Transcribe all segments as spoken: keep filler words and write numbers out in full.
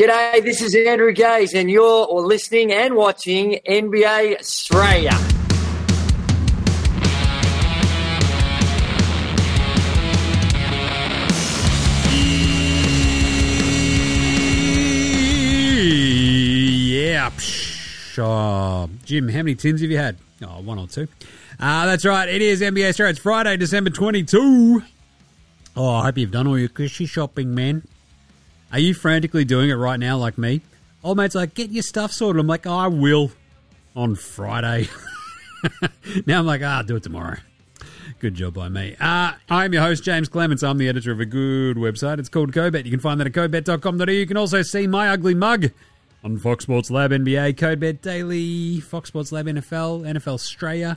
G'day, this is Andrew Gaze, and you're or listening and watching N B A Straya. Yeah. Oh, Jim, how many tins have you had? Oh, one or two. Uh, that's right, it is N B A Straya. It's Friday, December twenty-second. Oh, I hope you've done all your cushy shopping, man. Are you frantically doing it right now like me? Old mate's like, get your stuff sorted. I'm like, oh, I will on Friday. Now I'm like, ah, I'll do it tomorrow. Good job by me. Uh, I'm your host, James Clements. I'm the editor of a good website. It's called CodeBet. You can find that at code bet dot com dot a u. You can also see my ugly mug on Fox Sports Lab N B A, CodeBet Daily, Fox Sports Lab N F L, N F L Straya.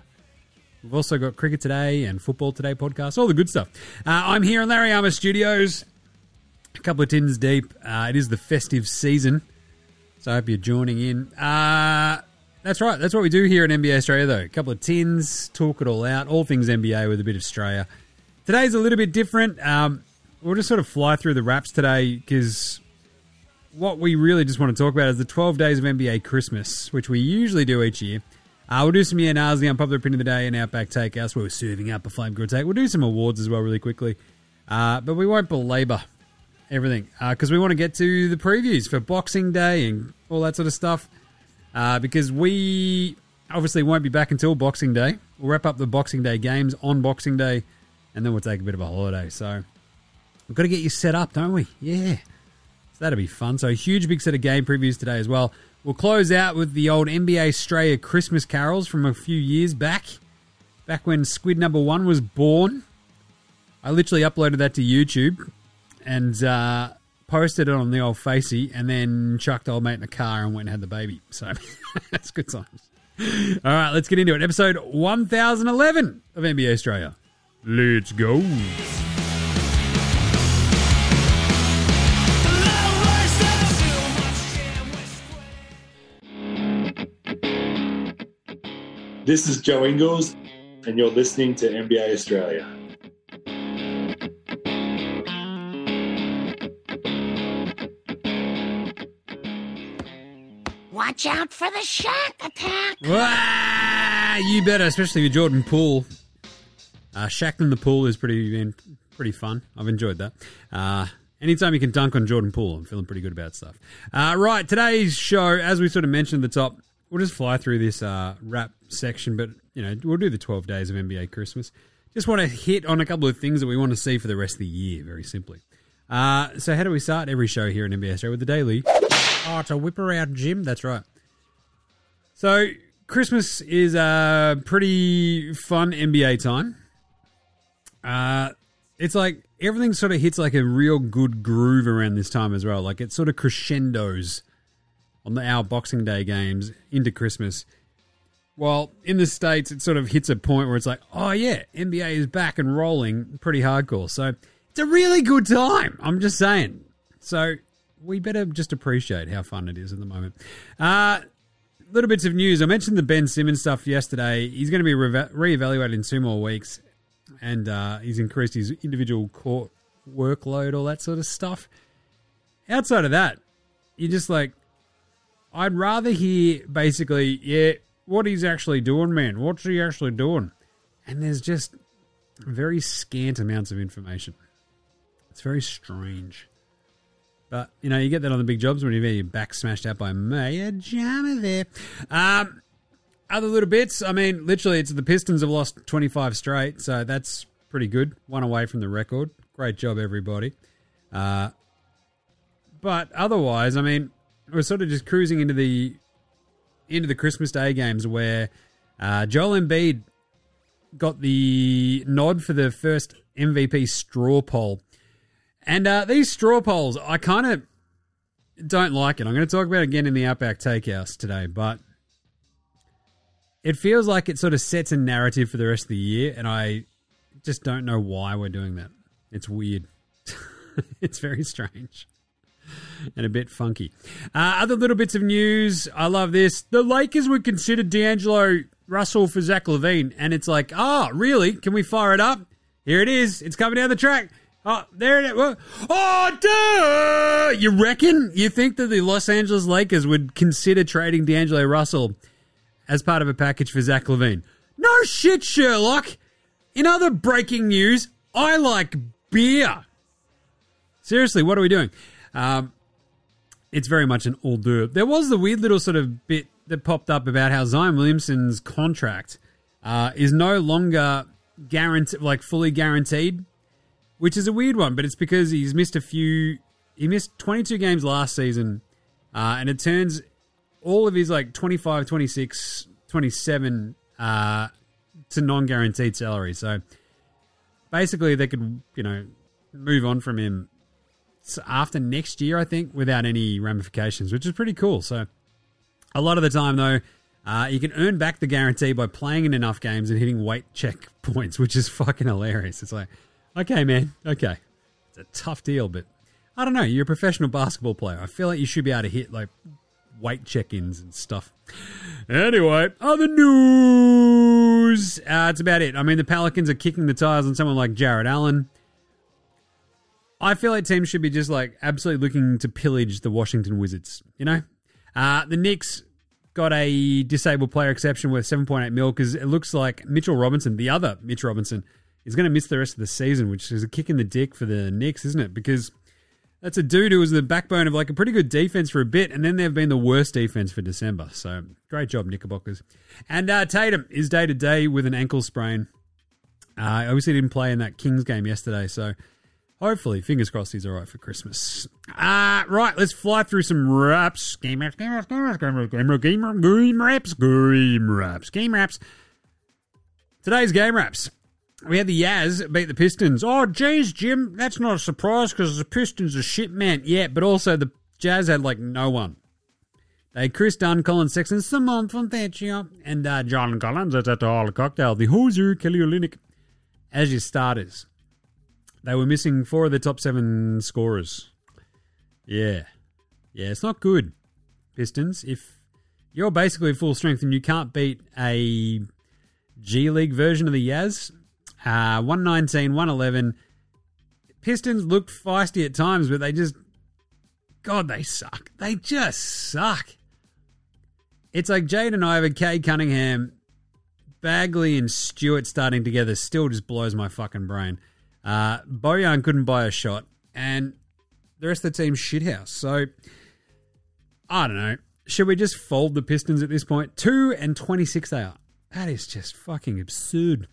We've also got Cricket Today and Football Today podcast, all the good stuff. Uh, I'm here in Larry Armour Studios. A couple of tins deep. Uh, it is the festive season, so I hope you're joining in. Uh, that's right. That's what we do here in N B A Straya, though. A couple of tins, talk it all out, all things N B A with a bit of Straya. Today's a little bit different. Um, we'll just sort of fly through the wraps today because what we really just want to talk about is the twelve days of N B A Christmas, which we usually do each year. Uh, we'll do some yeah nahs, the unpopular opinion of the day, and Outback Takehouse, where we're serving up a flame grill take. We'll do some awards as well really quickly, uh, but we won't belabor everything, because uh, we want to get to the previews for Boxing Day and all that sort of stuff, uh, because we obviously won't be back until Boxing Day. We'll wrap up the Boxing Day games on Boxing Day, and then we'll take a bit of a holiday. So we've got to get you set up, don't we? Yeah. So that'll be fun. So a huge big set of game previews today as well. We'll close out with the old N B A Straya Christmas carols from a few years back, back when Squid Number One was born. I literally uploaded that to YouTube and uh, posted it on the old Facey and then chucked old mate in the car and went and had the baby. So that's good times. All right, let's get into it. Episode one thousand eleven of N B A Straya. Let's go. This is Joe Ingles, and you're listening to N B A Straya. Watch out for the shark attack. Ah, you better, especially with Jordan Poole. Uh, Shaq in the pool is pretty been pretty fun. I've enjoyed that. Uh, anytime you can dunk on Jordan Poole, I'm feeling pretty good about stuff. Uh, right, today's show, as we sort of mentioned at the top, we'll just fly through this uh, wrap section, but you know we'll do the twelve days of N B A Christmas. Just want to hit on a couple of things that we want to see for the rest of the year, very simply. Uh, so how do we start every show here in N B A Straya with the daily? Oh, it's a whip around, Jim. That's right. So Christmas is a pretty fun N B A time. Uh, it's like everything sort of hits like a real good groove around this time as well. Like it sort of crescendos on the, our Boxing Day games into Christmas. While in the States, it sort of hits a point where it's like, oh yeah, N B A is back and rolling pretty hardcore. So it's a really good time. I'm just saying. So we better just appreciate how fun it is at the moment. Uh, little bits of news. I mentioned the Ben Simmons stuff yesterday. He's going to be re- reevaluated in two more weeks, and uh, he's increased his individual court workload, all that sort of stuff. Outside of that, you're just like, I'd rather hear basically, yeah, what he's actually doing, man. What's he actually doing? And there's just very scant amounts of information. It's very strange. But, you know, you get that on the big jobs when you're back smashed out by Mayor Jammer there. Um, other little bits, I mean, literally, it's the Pistons have lost twenty-five straight, so that's pretty good. One away from the record. Great job, everybody. Uh, but otherwise, I mean, we're sort of just cruising into the into the Christmas Day games where uh, Joel Embiid got the nod for the first M V P straw poll. And uh, these straw polls, I kind of don't like it. I'm going to talk about it again in the Outback Takehouse today, but it feels like it sort of sets a narrative for the rest of the year, and I just don't know why we're doing that. It's weird. It's very strange and a bit funky. Uh, other little bits of news. I love this. The Lakers would consider D'Angelo Russell for Zach LaVine, and it's like, oh, really? Can we fire it up? Here it is. It's coming down the track. Oh, there it is. Oh, duh! You reckon? You think that the Los Angeles Lakers would consider trading D'Angelo Russell as part of a package for Zach LaVine? No shit, Sherlock. In other breaking news, I like beer. Seriously, what are we doing? Um, it's very much an all do. There was the weird little sort of bit that popped up about how Zion Williamson's contract uh, is no longer guaranteed, like fully guaranteed, which is a weird one, but it's because he's missed a few... He missed twenty-two games last season, uh, and it turns all of his like twenty-five, twenty-six, twenty-seven uh, to non-guaranteed salary. So basically they could, you know, move on from him after next year, I think, without any ramifications, which is pretty cool. So a lot of the time, though, uh, you can earn back the guarantee by playing in enough games and hitting weight check points, which is fucking hilarious. It's like... Okay, man. Okay. It's a tough deal, but I don't know. You're a professional basketball player. I feel like you should be able to hit, like, weight check-ins and stuff. Anyway, other news. Uh, that's about it. I mean, the Pelicans are kicking the tires on someone like Jared Allen. I feel like teams should be just, like, absolutely looking to pillage the Washington Wizards, you know? Uh, the Knicks got a disabled player exception worth seven point eight mil because it looks like Mitchell Robinson, the other Mitch Robinson, he's going to miss the rest of the season, which is a kick in the dick for the Knicks, isn't it? Because that's a dude who was the backbone of like a pretty good defense for a bit, and then they've been the worst defense for December. So great job, Knickerbockers. And uh, Tatum is day-to-day with an ankle sprain. Uh, obviously didn't play in that Kings game yesterday, so hopefully, fingers crossed, he's all right for Christmas. Uh, right, let's fly through some wraps. Game wraps, game wraps, game wraps, game wraps, game wraps, game wraps, game wraps, game wraps, game wraps. Today's game wraps. We had the Jazz beat the Pistons. Oh, geez, Jim, that's not a surprise because the Pistons are shit, man. Yeah, but also the Jazz had, like, no one. They had Chris Dunn, Collins, Sexton, Simone Fontecchio, and uh, John Collins. That's at the Hall of Cocktail. The Hoosier, Kelly Olynyk, as your starters. They were missing four of the top seven scorers. Yeah. Yeah, it's not good, Pistons. If you're basically full strength and you can't beat a G League version of the Jazz... Uh, one nineteen, one eleven. Pistons looked feisty at times, but they just... God, they suck. They just suck. It's like Jaden Ivey, Kay Cunningham, Bagley and Stewart starting together still just blows my fucking brain. Uh, Bojan couldn't buy a shot, and the rest of the team's shithouse. So, I don't know. Should we just fold the Pistons at this point? two and twenty-six they are. That is just fucking absurd.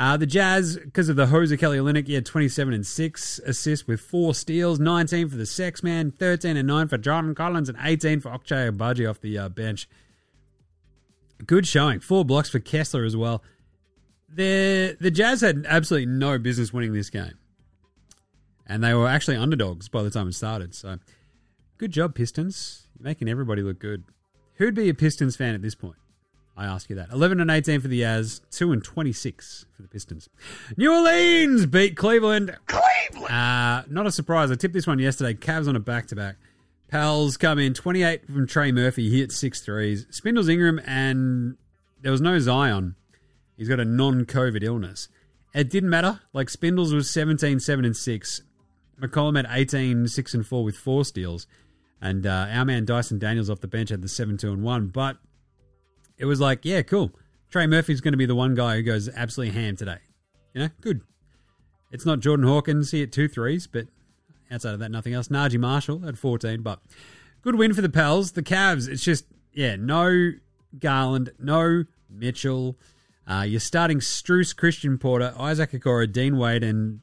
Uh, the Jazz, because of the Hoser of Kelly Olynyk, he had twenty-seven and six assists with four steals, nineteen for the Sex Man, thirteen and nine for John Collins, and eighteen for Ochai Agbaji off the uh, bench. Good showing. Four blocks for Kessler as well. The, the Jazz had absolutely no business winning this game. And they were actually underdogs by the time it started. So, good job, Pistons. You're making everybody look good. Who'd be a Pistons fan at this point? I ask you that. eleven and eighteen for the Jazz, two and twenty-six for the Pistons. New Orleans beat Cleveland. Cleveland! Uh, not a surprise. I tipped this one yesterday. Cavs on a back-to-back. Pals come in. twenty-eight from Trey Murphy. He hit six threes. Spindles Ingram, and there was no Zion. He's got a non-COVID illness. It didn't matter. Like, Spindles was seventeen, seven, and six. McCollum had eighteen, six, and four with four steals. And uh, our man Dyson Daniels off the bench had the seven, two, and one. But... it was like, yeah, cool. Trey Murphy's going to be the one guy who goes absolutely ham today. You know, good. It's not Jordan Hawkins. He hit two threes, but outside of that, nothing else. Najee Marshall at fourteen, but good win for the Pels. The Cavs, it's just, yeah, no Garland, no Mitchell. Uh, you're starting Struess, Christian Porter, Isaac Okoro, Dean Wade, and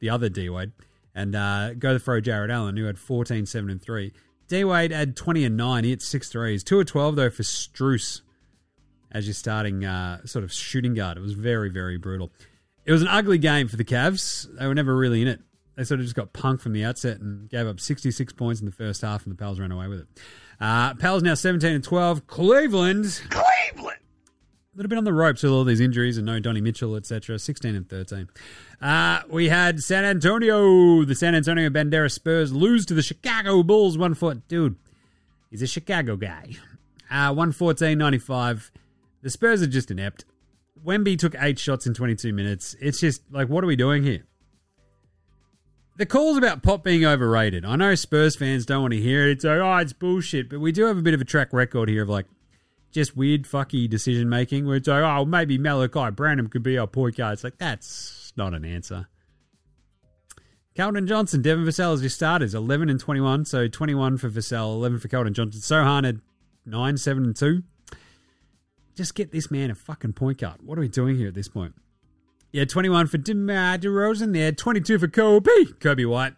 the other D Wade. And uh, go to throw Jared Allen, who had fourteen, seven, and three. D Wade had twenty and nine. He hit six threes. two of twelve, though, for Struess. As you're starting uh, sort of shooting guard. It was very, very brutal. It was an ugly game for the Cavs. They were never really in it. They sort of just got punked from the outset and gave up sixty-six points in the first half, and the Pels ran away with it. Uh, Pels now seventeen and twelve. Cleveland. Cleveland. A little bit on the ropes with all these injuries and no Donnie Mitchell, et cetera. sixteen and thirteen. Uh, we had San Antonio. The San Antonio Banderas Spurs lose to the Chicago Bulls. One foot. Dude, he's a Chicago guy. Uh, one fourteen ninety-five. The Spurs are just inept. Wemby took eight shots in twenty-two minutes. It's just, like, what are we doing here? The calls about Pop being overrated. I know Spurs fans don't want to hear it. It's like, oh, it's bullshit. But we do have a bit of a track record here of like just weird fucky decision making where it's like, oh, maybe Malachi Branham could be our point guard. It's like, that's not an answer. Keldon Johnson, Devin Vassell as your starters, eleven and twenty-one. So twenty-one for Vassell, eleven for Keldon Johnson. Sohan had nine, seven and two. Just get this man a fucking point guard. What are we doing here at this point? Yeah, twenty-one for DeMar DeRozan there. twenty-two for Kobe. Coby White.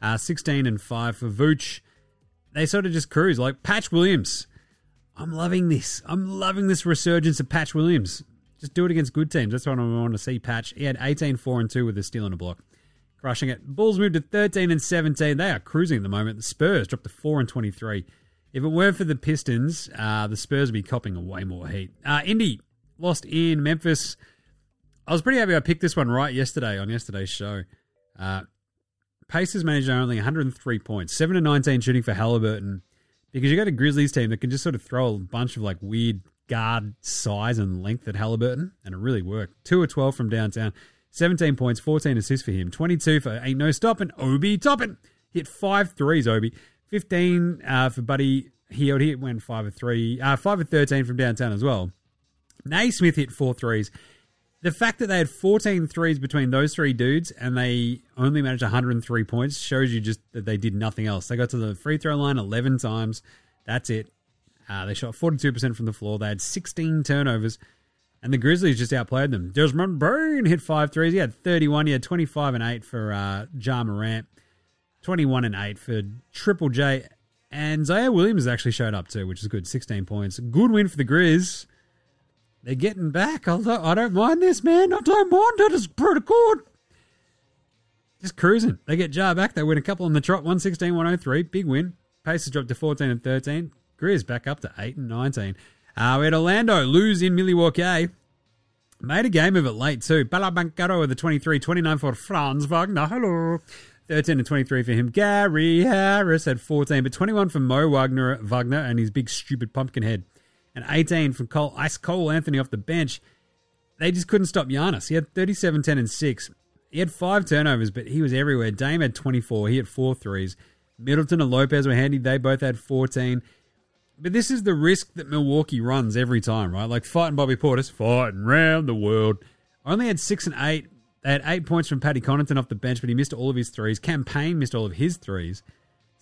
Uh, sixteen and five for Vooch. They sort of just cruise. Like, Patch Williams. I'm loving this. I'm loving this resurgence of Patch Williams. Just do it against good teams. That's what I want to see, Patch. He had eighteen, four and two with a steal and a block. Crushing it. Bulls moved to thirteen and seventeen. They are cruising at the moment. The Spurs dropped to four and twenty-three. If it weren't for the Pistons, uh, the Spurs would be copping way more heat. Uh, Indy lost in Memphis. I was pretty happy I picked this one right yesterday on yesterday's show. Uh, Pacers managed only one hundred three points, seven to nineteen shooting for Halliburton, because you got a Grizzlies team that can just sort of throw a bunch of like weird guard size and length at Halliburton, and it really worked. two of twelve from downtown, seventeen points, fourteen assists for him, twenty-two for Ain't No Stoppin', Obi Toppin. Hit five threes, Obi. fifteen uh, for Buddy Hield. He went five of three. Uh, five of thirteen from downtown as well. Naismith hit four threes. The fact that they had fourteen threes between those three dudes and they only managed one hundred three points shows you just that they did nothing else. They got to the free throw line eleven times. That's it. Uh, they shot forty-two percent from the floor. They had sixteen turnovers, and the Grizzlies just outplayed them. Desmond Bane hit five threes. He had thirty-one. He had twenty-five and eight for uh, Ja Morant. twenty-one and eight for Triple J. And Zaire Williams actually showed up too, which is good. sixteen points. Good win for the Grizz. They're getting back. Although I don't mind this, man. I don't mind it. It's pretty good. Just cruising. They get Jar back. They win a couple on the trot. one sixteen, one oh three. Big win. Pacers dropped to fourteen and thirteen. Grizz back up to eight and nineteen. Uh, we had Orlando lose in Milwaukee. Made a game of it late too. Balabancaro with a twenty-three twenty-nine for Franz Wagner. Hello. thirteen and twenty-three for him. Gary Harris had fourteen, but twenty-one for Mo Wagner, Wagner and his big stupid pumpkin head. And eighteen from Cole, Ice Cole Anthony off the bench. They just couldn't stop Giannis. He had thirty-seven, ten, and six. He had five turnovers, but he was everywhere. Dame had twenty-four. He had four threes. Middleton and Lopez were handy. They both had fourteen. But this is the risk that Milwaukee runs every time, right? Like fighting Bobby Portis, fighting round the world. Only had six and eight. They had eight points from Paddy Connaughton off the bench, but he missed all of his threes. Campaign missed all of his threes.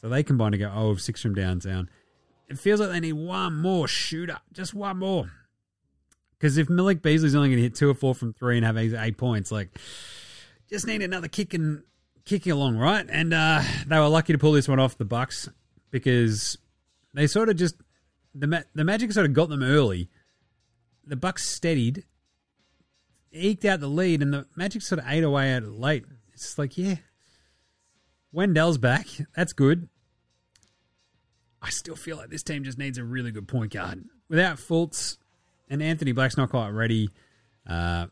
So they combined to go oh of six from downtown. It feels like they need one more shooter. Just one more. Because if Malik Beasley's only going to hit two or four from three and have eight, eight points, like, just need another kick and kicking along, right? And uh, they were lucky to pull this one off, the Bucks, because they sort of just, the Ma- the Magic sort of got them early. The Bucks steadied, eked out the lead, and the Magic sort of ate away at it late. It's just like, yeah, Wendell's back. That's good. I still feel like this team just needs a really good point guard. Without Fultz, and Anthony Black's not quite ready. Uh,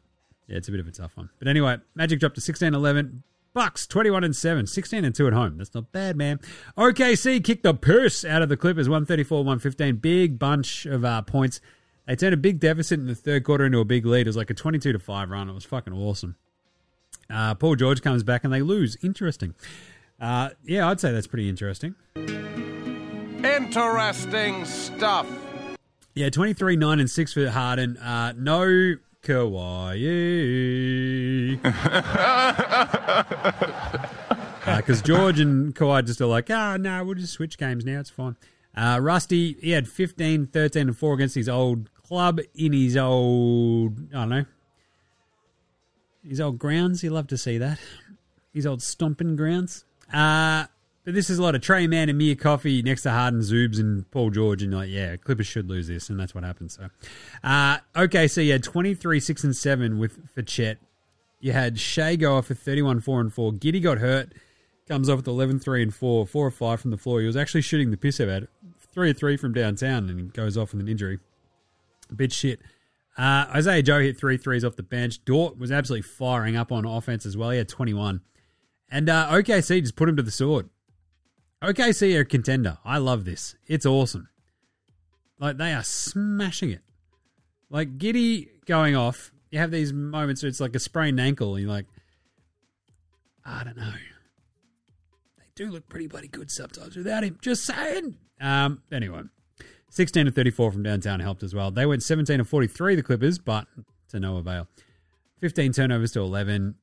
yeah, it's a bit of a tough one. But anyway, Magic dropped to sixteen eleven. Bucks, twenty-one and seven. sixteen and two at home. That's not bad, man. O K C kicked the purse out of the Clippers, one thirty-four one fifteen. Big bunch of uh, points. They turned a big deficit in the third quarter into a big lead. It was like a twenty-two to five run. It was fucking awesome. Uh, Paul George comes back and they lose. Interesting. Uh, yeah, I'd say that's pretty interesting. Interesting stuff. Yeah, twenty-three, nine, and six for Harden. Uh, no Kawhi. Because uh, George and Kawhi just are like, oh, no, we'll just switch games now. It's fine. Uh, Rusty, he had fifteen, thirteen, and four against his old club in his old, I don't know, his old grounds. You love to see that. His old stomping grounds. Uh... But this is a lot of Trey Mann and Amir Coffey next to Harden, Zubes, and Paul George. And you're like, yeah, Clippers should lose this. And that's what happened. So, uh, okay, so you had twenty-three, six, and seven with, for Chet. You had Shai go off for thirty-one, four, and four. Giddey got hurt. Comes off with eleven, three, and four. four or five from the floor. He was actually shooting the piss out of it. three or three from downtown, and he goes off with an injury. A bit shit. Uh, Isaiah Joe hit three threes off the bench. Dort was absolutely firing up on offense as well. He had twenty-one. And uh, O K C just put him to the sword. O K C are a contender. I love this. It's awesome. Like, they are smashing it. Like, Giddey going off, you have these moments where it's like a sprained ankle, and you're like, I don't know. do look pretty bloody good sometimes without him. Just saying. Um, anyway, sixteen to thirty-four from downtown helped as well. They went seventeen to forty-three, the Clippers, but to no avail. fifteen turnovers to eleven.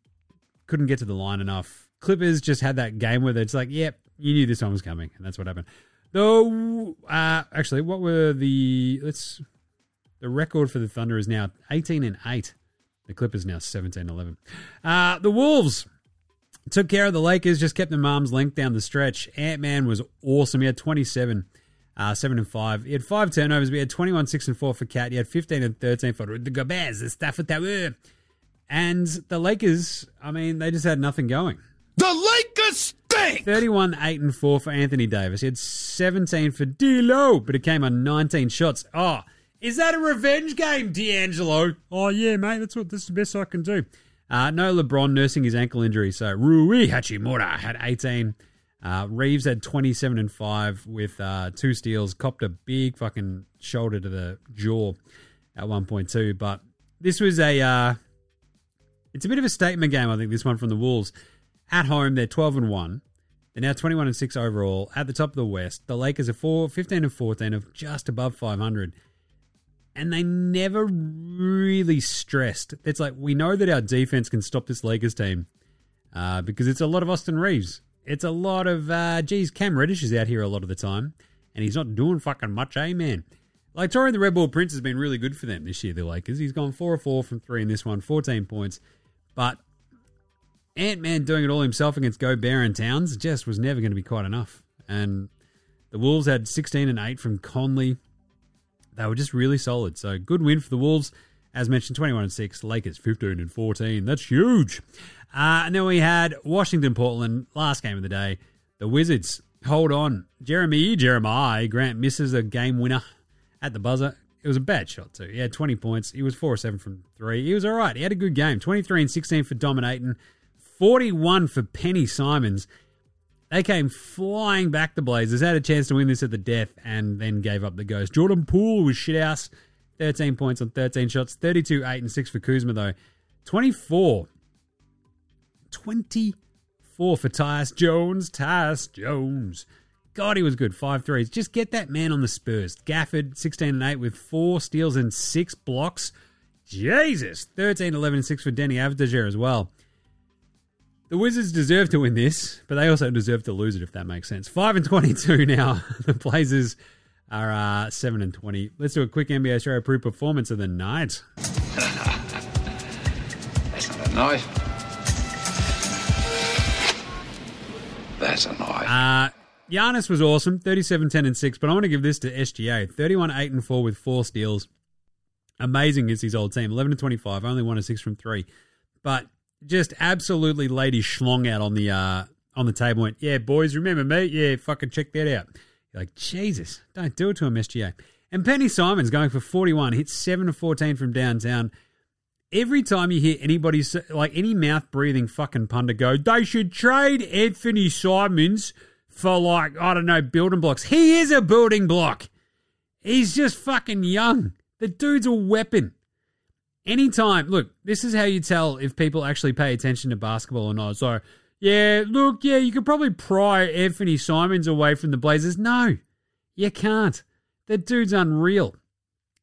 Couldn't get to the line enough. Clippers just had that game where it's like, yep, you knew this one was coming, and that's what happened. Though, uh, actually, what were the... Let's... The record for the Thunder is now eighteen and eight. The Clippers now seventeen and eleven. Uh, the Wolves took care of the Lakers, just kept them arm's length down the stretch. Ant-Man was awesome. He had twenty-seven, uh, seven and five. He had five turnovers. We had twenty-one, six and four for Cat. He had fifteen and thirteen for the Gobert, the Stafford Tower. And the Lakers, I mean, they just had nothing going. The Lakers stink! thirty-one, eight and four for Anthony Davis. He had seventeen for D'Lo, but it came on nineteen shots. Oh, is that a revenge game, D'Angelo? Oh, yeah, mate. That's what. That's the best I can do. Uh, no LeBron nursing his ankle injury. So Rui Hachimura had eighteen. Uh, Reeves had twenty-seven and five with uh, two steals. Copped a big fucking shoulder to the jaw at one point two. But this was a... Uh, it's a bit of a statement game, I think, this one from the Wolves. At home, they're twelve and one. They're now twenty-one and six overall. At the top of the West, the Lakers are four, fifteen and fourteen of just above five hundred. And they never really stressed. It's like, we know that our defense can stop this Lakers team uh, because it's a lot of Austin Reeves. It's a lot of, uh, geez, Cam Reddish is out here a lot of the time, and he's not doing fucking much, eh, man? Like, Torian the Red Ball Prince has been really good for them this year, the Lakers. He's gone four of four from three in this one, fourteen points. But Ant-Man doing it all himself against Gobert and Towns just was never going to be quite enough. And the Wolves had sixteen and eight from Conley. They were just really solid. So good win for the Wolves. As mentioned, twenty-one and six. Lakers fifteen and fourteen. That's huge. Uh, and then we had Washington-Portland, last game of the day. The Wizards hold on. Jeremy Jeremiah Grant misses a game winner at the buzzer. It was a bad shot too. He had twenty points. He was four of seven from three. He was all right. He had a good game. twenty-three and sixteen for Dom and Ayton. forty-one for Penny Simons. They came flying back, the Blazers. Had a chance to win this at the death and then gave up the ghost. Jordan Poole was shithouse. thirteen points on thirteen shots. thirty-two, eight, and six for Kuzma, though. twenty-four. twenty-four for Tyus Jones. Tyus Jones. God, he was good. Five threes. Just get that man on the Spurs. Gafford, sixteen and eight with four steals and six blocks. Jesus. thirteen, eleven, and six for Denny Avdija as well. The Wizards deserve to win this, but they also deserve to lose it, if that makes sense. five and twenty-two now. The Blazers are uh, seven and twenty. Let's do a quick N B A Straya Pro performance of the night. That's not a knife. That's a knife. Uh, Giannis was awesome, thirty-seven, ten, and six, but I want to give this to S G A. thirty-one, eight, and four with four steals. Amazing against his old team. eleven to twenty-five, only one to six from three. But... just absolutely laid his schlong out on the uh, on the table. Went, yeah, boys, remember me? Yeah, fucking check that out. You're like, Jesus, don't do it to him, S G A. And Penny Simons going for forty-one, hits seven of fourteen from downtown. Every time you hear anybody, like any mouth-breathing fucking pundit go, they should trade Anthony Simons for like, I don't know, building blocks. He is a building block. He's just fucking young. The dude's a weapon. Anytime, look, this is how you tell if people actually pay attention to basketball or not. So, yeah, look, yeah, you could probably pry Anthony Simons away from the Blazers. No, you can't. That dude's unreal.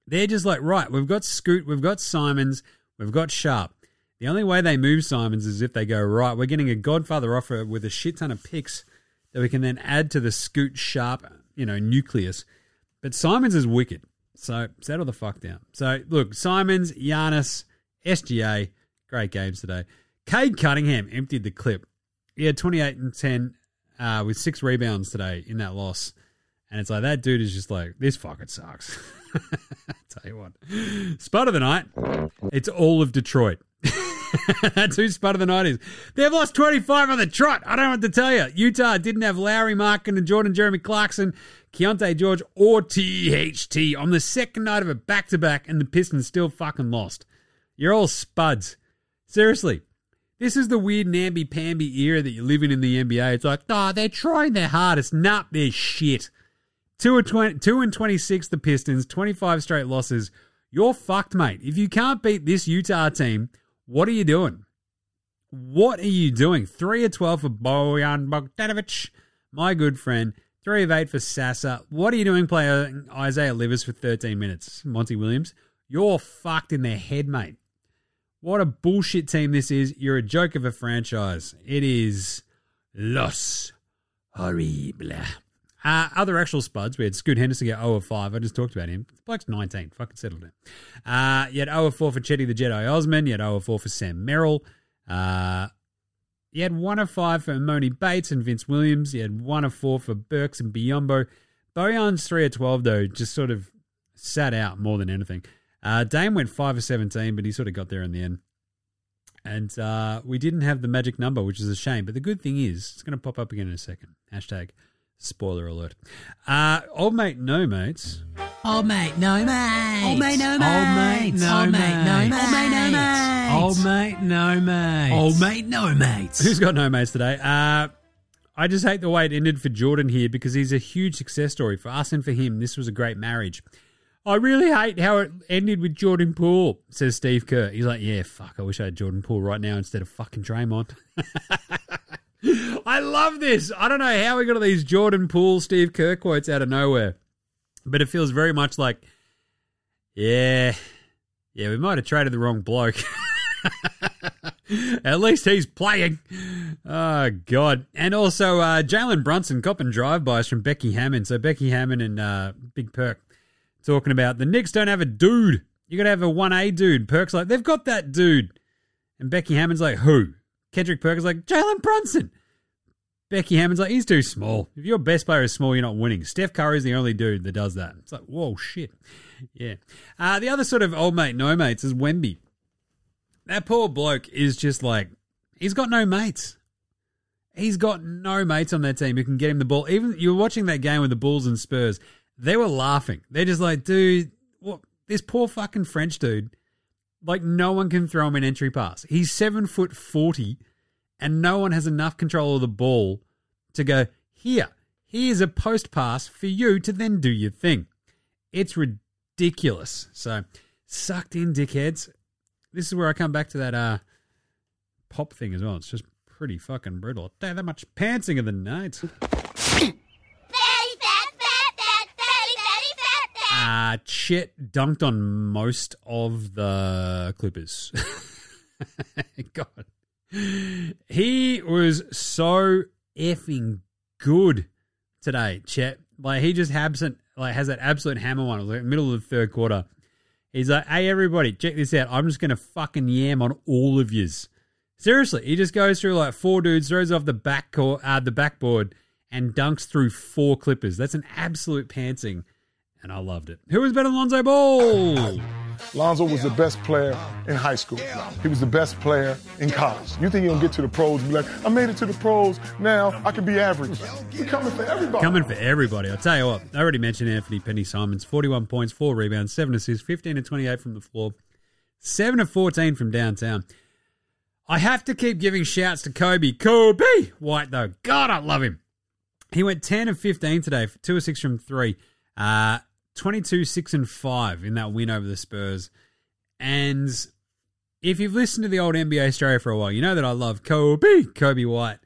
They're just like, right, we've got Scoot, we've got Simons, we've got Sharp. The only way they move Simons is if they go, right, we're getting a Godfather offer with a shit ton of picks that we can then add to the Scoot Sharp, you know, nucleus. But Simons is wicked. So settle the fuck down. So look, Simons, Giannis, S G A, great games today. Cade Cunningham emptied the clip. He had twenty-eight and ten uh, with six rebounds today in that loss. And it's like, that dude is just like, this fucking sucks. Tell you what. Spud of the night, it's all of Detroit. That's who Spud of the night is. They've lost twenty-five on the trot. I don't know what to tell you. Utah didn't have Lowry, Markin, and Jordan, Jeremy Clarkson, Keontae George, or T H T on the second night of a back-to-back, and the Pistons still fucking lost. You're all spuds. Seriously. This is the weird namby-pamby era that you're living in the N B A. It's like, nah, oh, they're trying their hardest. Nah, they're shit. two and twenty-six, the Pistons, twenty-five straight losses. You're fucked, mate. If you can't beat this Utah team, what are you doing? What are you doing? three of twelve for Bojan Bogdanovic, my good friend. three of eight for Sasa. What are you doing playing Isaiah Livers for thirteen minutes? Monty Williams, you're fucked in their head, mate. What a bullshit team this is. You're a joke of a franchise. It is Los Horribles. Uh, other actual spuds, we had Scoot Henderson get zero of five. I just talked about him. The bloke's nineteen. Fucking settled it. Uh, you had zero of four for Chetty the Jedi Osman. You had zero of four for Sam Merrill. Uh, you had one of five for Imoni Bates and Vince Williams. You had one of four for Burks and Biyombo. Bojan's three of twelve, though, just sort of sat out more than anything. Uh, Dame went five of seventeen, but he sort of got there in the end. And uh, we didn't have the magic number, which is a shame. But the good thing is, it's going to pop up again in a second. Hashtag spoiler alert. Uh, old mate, no mates. Old mate, no mates. Old mate, no mates. Old mate, no mates. Old mate, no mates. Old mate, no mates. Old mate, no mates. Who's got no mates today? Uh, I just hate the way it ended for Jordan here because he's a huge success story for us and for him. This was a great marriage. I really hate how it ended with Jordan Poole, says Steve Kerr. He's like, yeah, fuck, I wish I had Jordan Poole right now instead of fucking Draymond. I love this. I don't know how we got all these Jordan Poole, Steve Kerr quotes out of nowhere, but it feels very much like, yeah, yeah, we might have traded the wrong bloke. At least he's playing. Oh, God. And also uh, Jalen Brunson copping drive-bys from Becky Hammond. So Becky Hammond and uh, Big Perk. Talking about the Knicks don't have a dude. You got to have a one A dude. Perk's like, they've got that dude. And Becky Hammond's like, who? Kendrick Perk is like, Jalen Brunson. Becky Hammond's like, he's too small. If your best player is small, you're not winning. Steph Curry's the only dude that does that. It's like, whoa, shit. Yeah. Uh, the other sort of old mate, no mates is Wemby. That poor bloke is just like, he's got no mates. He's got no mates on that team who can get him the ball. Even you were watching that game with the Bulls and Spurs. They were laughing. They're just like, dude, what? This poor fucking French dude, like no one can throw him an entry pass. He's seven foot forty and no one has enough control of the ball to go, here, here's a post pass for you to then do your thing. It's ridiculous. So sucked in dickheads. This is where I come back to that uh, pop thing as well. It's just pretty fucking brutal. Damn, that much pantsing of the night. Uh, Chet dunked on most of the Clippers. God. He was so effing good today, Chet. Like, he just absent, like has that absolute hammer one. It was like middle of the third quarter. He's like, hey, everybody, check this out. I'm just going to fucking yam on all of yous. Seriously, he just goes through like four dudes, throws off the back cor- uh, the backboard, and dunks through four Clippers. That's an absolute pantsing. And I loved it. Who was better than Lonzo Ball? Lonzo was the best player in high school. He was the best player in college. You think you're going to get to the pros and be like, I made it to the pros, now I can be average. We're coming for everybody. Coming for everybody. I'll tell you what, I already mentioned Anthony Penny-Simons, forty-one points, four rebounds, seven assists, fifteen to twenty-eight from the floor, seven to fourteen from downtown. I have to keep giving shouts to Coby. Coby White, though. God, I love him. He went ten of fifteen today, two of six from three. Uh... twenty-two, six, and five in that win over the Spurs. And if you've listened to the old N B A Straya for a while, you know that I love Kobe, Coby White,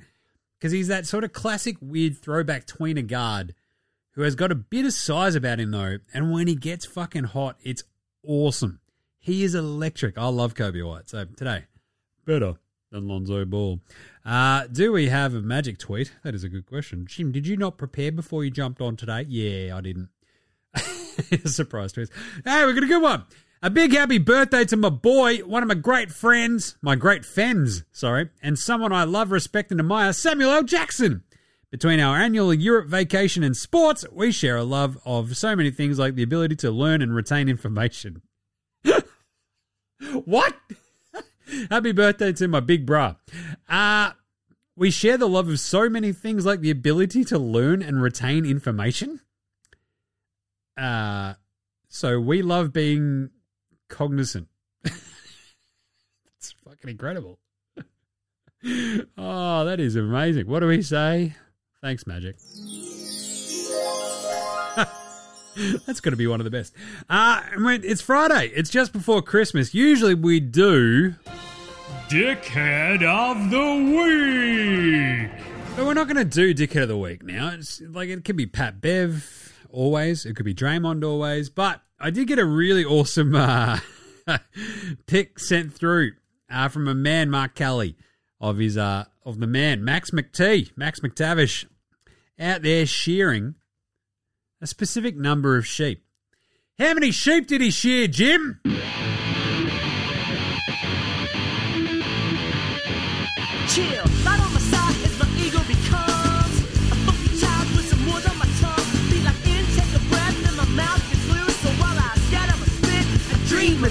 because he's that sort of classic weird throwback tweener guard who has got a bit of size about him, though, and when he gets fucking hot, it's awesome. He is electric. I love Coby White. So today, better than Lonzo Ball. Uh, do we have a magic tweet? That is a good question. Jim, did you not prepare before you jumped on today? Yeah, I didn't. Surprise twist. Hey, we got a good one. A big happy birthday to my boy, one of my great friends, my great fans, sorry, and someone I love, respect, and admire, Samuel L. Jackson. Between our annual Europe vacation and sports, we share a love of so many things like the ability to learn and retain information. What? Happy birthday to my big brah. Uh, we share the love of so many things like the ability to learn and retain information. Uh, so we love being cognizant. It's fucking incredible. Oh, that is amazing. What do we say? Thanks, Magic. That's going to be one of the best. Uh, it's Friday. It's just before Christmas. Usually we do... Dickhead of the Week. But we're not going to do Dickhead of the Week now. It's like, it could be Pat Bev always. It could be Draymond always. But I did get a really awesome uh, pick sent through uh, from a man, Mark Kelly, of his uh, of the man, Max McTee, Max McTavish, out there shearing a specific number of sheep. How many sheep did he shear, Jim? Chill.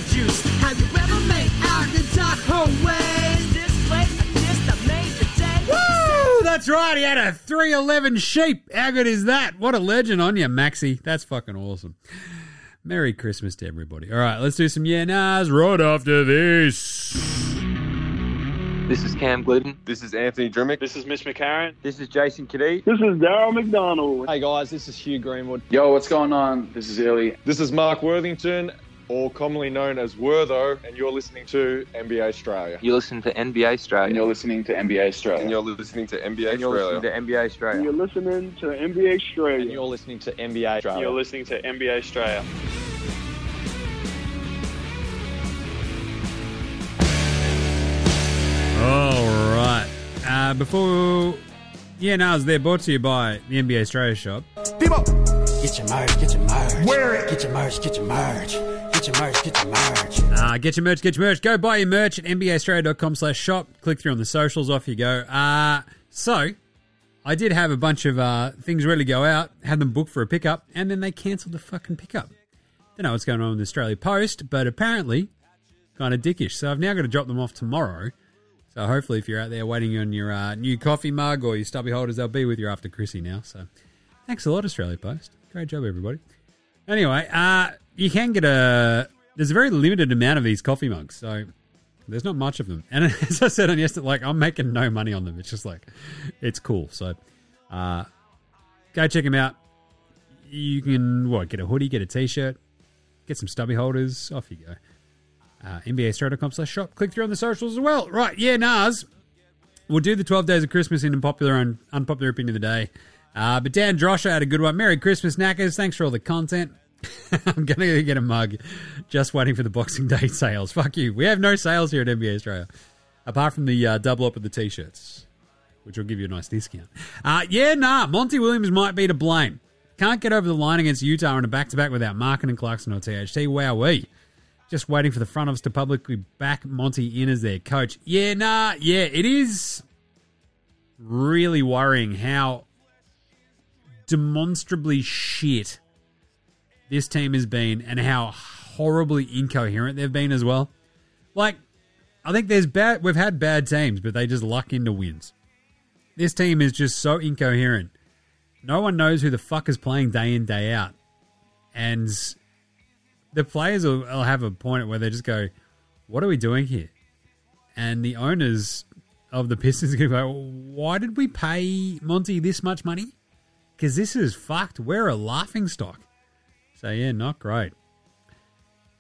Juice. Have you ever made out in dark hallways? This place just a major day. Woo! That's right. He had a three eleven sheep. How good is that? What a legend on you, Maxie. That's fucking awesome. Merry Christmas to everybody. All right, let's do some yeah nahs right after this. This is Cam Glidden. This is Anthony Drimmick. This is Mitch McCarron. This is Jason Kadee. This is Daryl McDonald. Hey guys, this is Hugh Greenwood. Yo, what's going on? This is Ellie. This is Mark Worthington, or commonly known as Wertho, and you're listening to N B A Australia. You're listening to N B A Australia. And you're listening to N B A Australia. And you're listening to N B A Australia. And you're listening to N B A Australia. And you're listening to N B A Australia. And you're listening to N B A Australia. You're listening to N B A Australia. All right. Uh, before, yeah, now it's there. Brought to you by the N B A Australia shop. People, get your merch. Get your merch. Wear it. Get your merch. Get your merch. Get your merch, get your merch. Uh, get your merch, get your merch. Go buy your merch at nbaaustralia.com slash shop. Click through on the socials. Off you go. Uh, so, I did have a bunch of uh, things ready to go out, had them booked for a pickup, and then they cancelled the fucking pickup. Don't know what's going on with the Australia Post, but apparently, kind of dickish. So, I've now got to drop them off tomorrow. So, hopefully, if you're out there waiting on your uh, new coffee mug or your stubby holders, they'll be with you after Chrissy now. So, thanks a lot, Australia Post. Great job, everybody. Anyway, uh... you can get a... there's a very limited amount of these coffee mugs, so there's not much of them. And as I said on yesterday, like, I'm making no money on them. It's just like, it's cool. So uh, go check them out. You can, what, get a hoodie, get a T-shirt, get some stubby holders. Off you go. Uh, nbaaustralia.com slash shop. Click through on the socials as well. Right, yeah, Nars. We'll do the twelve Days of Christmas in popular and unpopular opinion of the day. Uh, but Dan Drosher had a good one. Merry Christmas, Knackers. Thanks for all the content. I'm going to get a mug. Just waiting for the Boxing Day sales. Fuck you. We have no sales here at N B A Australia. Apart from the uh, double up of the T-shirts, which will give you a nice discount. Uh, yeah, nah. Monty Williams might be to blame. Can't get over the line against Utah in a back-to-back without Markin and Clarkson or T H T. Wowee. Just waiting for the front office to publicly back Monty in as their coach. Yeah, nah. Yeah, it is really worrying how demonstrably shit this team has been, and how horribly incoherent they've been as well. Like, I think there's bad. We've had bad teams, but they just luck into wins. This team is just so incoherent. No one knows who the fuck is playing day in, day out, and the players will, will have a point where they just go, "What are we doing here?" And the owners of the Pistons are going to go, "Why did we pay Monty this much money? Because this is fucked. We're a laughingstock." So, yeah, not great.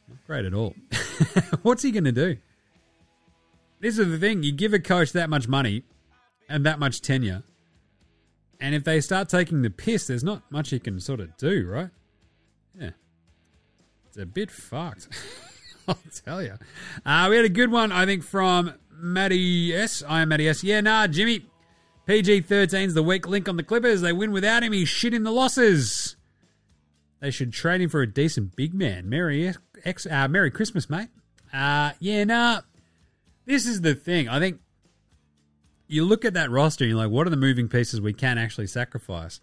Not great at all. What's he going to do? This is the thing. You give a coach that much money and that much tenure, and if they start taking the piss, there's not much you can sort of do, right? Yeah. It's a bit fucked. I'll tell you. Uh, we had a good one, I think, from Matty S. I am Matty S. Yeah, nah, Jimmy. P G thirteen's the weak link on the Clippers. They win without him. He's shit in the losses. They should trade him for a decent big man. Merry ex, uh, Merry Christmas, mate. Uh, yeah, nah. This is the thing. I think you look at that roster and you're like, what are the moving pieces we can actually sacrifice?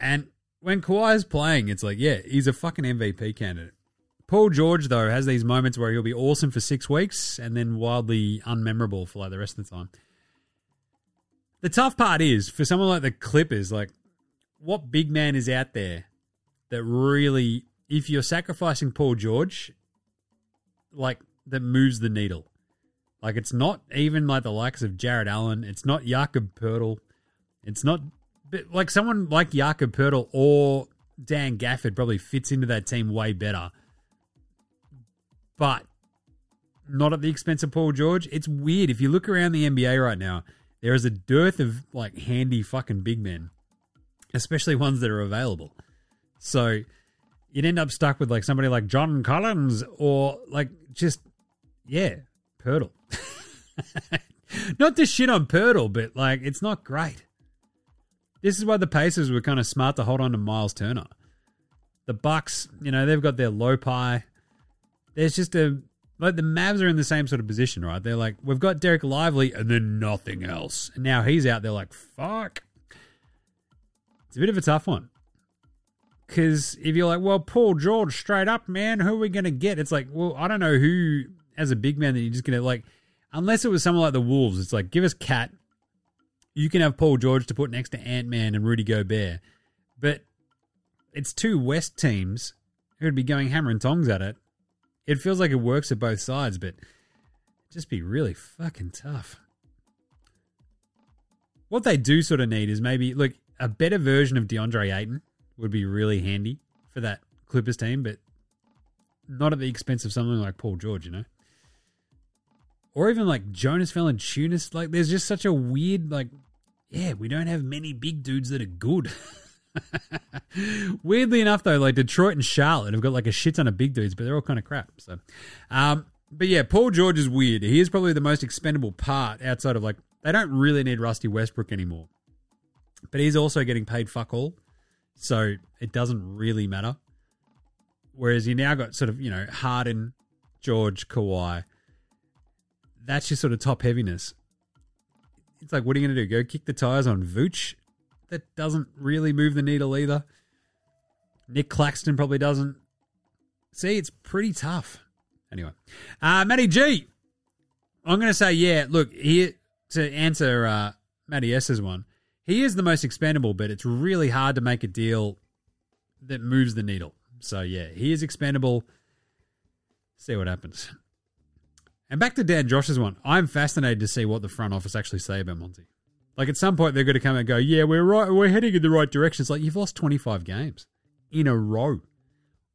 And when Kawhi's playing, it's like, yeah, he's a fucking M V P candidate. Paul George, though, has these moments where he'll be awesome for six weeks and then wildly unmemorable for like the rest of the time. The tough part is, for someone like the Clippers, like, what big man is out there that really, if you're sacrificing Paul George, like, that moves the needle? Like, it's not even like the likes of Jared Allen. It's not Jakob Poeltl. It's not, like, someone like Jakob Poeltl or Dan Gafford probably fits into that team way better. But not at the expense of Paul George. It's weird. If you look around the N B A right now, there is a dearth of like handy fucking big men, especially ones that are available. So you'd end up stuck with like somebody like John Collins or like just, yeah, Pirtle. Not to shit on Pirtle, but like it's not great. This is why the Pacers were kind of smart to hold on to Miles Turner. The Bucks, you know, they've got their low pie. There's just a, like the Mavs are in the same sort of position, right? They're like, we've got Derek Lively and then nothing else. And now he's out there like, fuck. It's a bit of a tough one. Because if you're like, well, Paul George, straight up, man, who are we going to get? It's like, well, I don't know who, as a big man, that you're just going to like, unless it was someone like the Wolves, it's like, give us Cat. You can have Paul George to put next to Ant-Man and Rudy Gobert. But it's two West teams who would be going hammer and tongs at it. It feels like it works at both sides, but just be really fucking tough. What they do sort of need is maybe, look, a better version of DeAndre Ayton would be really handy for that Clippers team, but not at the expense of something like Paul George, you know? Or even like Jonas Valanciunas. Like there's just such a weird, like, yeah, we don't have many big dudes that are good. Weirdly enough, though, like Detroit and Charlotte have got like a shit ton of big dudes, but they're all kind of crap. So, um, but yeah, Paul George is weird. He is probably the most expendable part outside of like they don't really need Rusty Westbrook anymore, but he's also getting paid fuck all, so it doesn't really matter. Whereas you now got sort of you know Harden, George, Kawhi. That's your sort of top heaviness. It's like, what are you going to do? Go kick the tires on Vooch? That doesn't really move the needle either. Nick Claxton probably doesn't. See, it's pretty tough. Anyway, uh, Matty G. I'm going to say, yeah, look, here to answer uh, Matty S's one, he is the most expendable, but it's really hard to make a deal that moves the needle. So, yeah, he is expendable. See what happens. And back to Dan Josh's one. I'm fascinated to see what the front office actually say about Monty. Like at some point they're going to come and go, yeah, we're right, we're heading in the right direction. It's like you've lost twenty-five games in a row.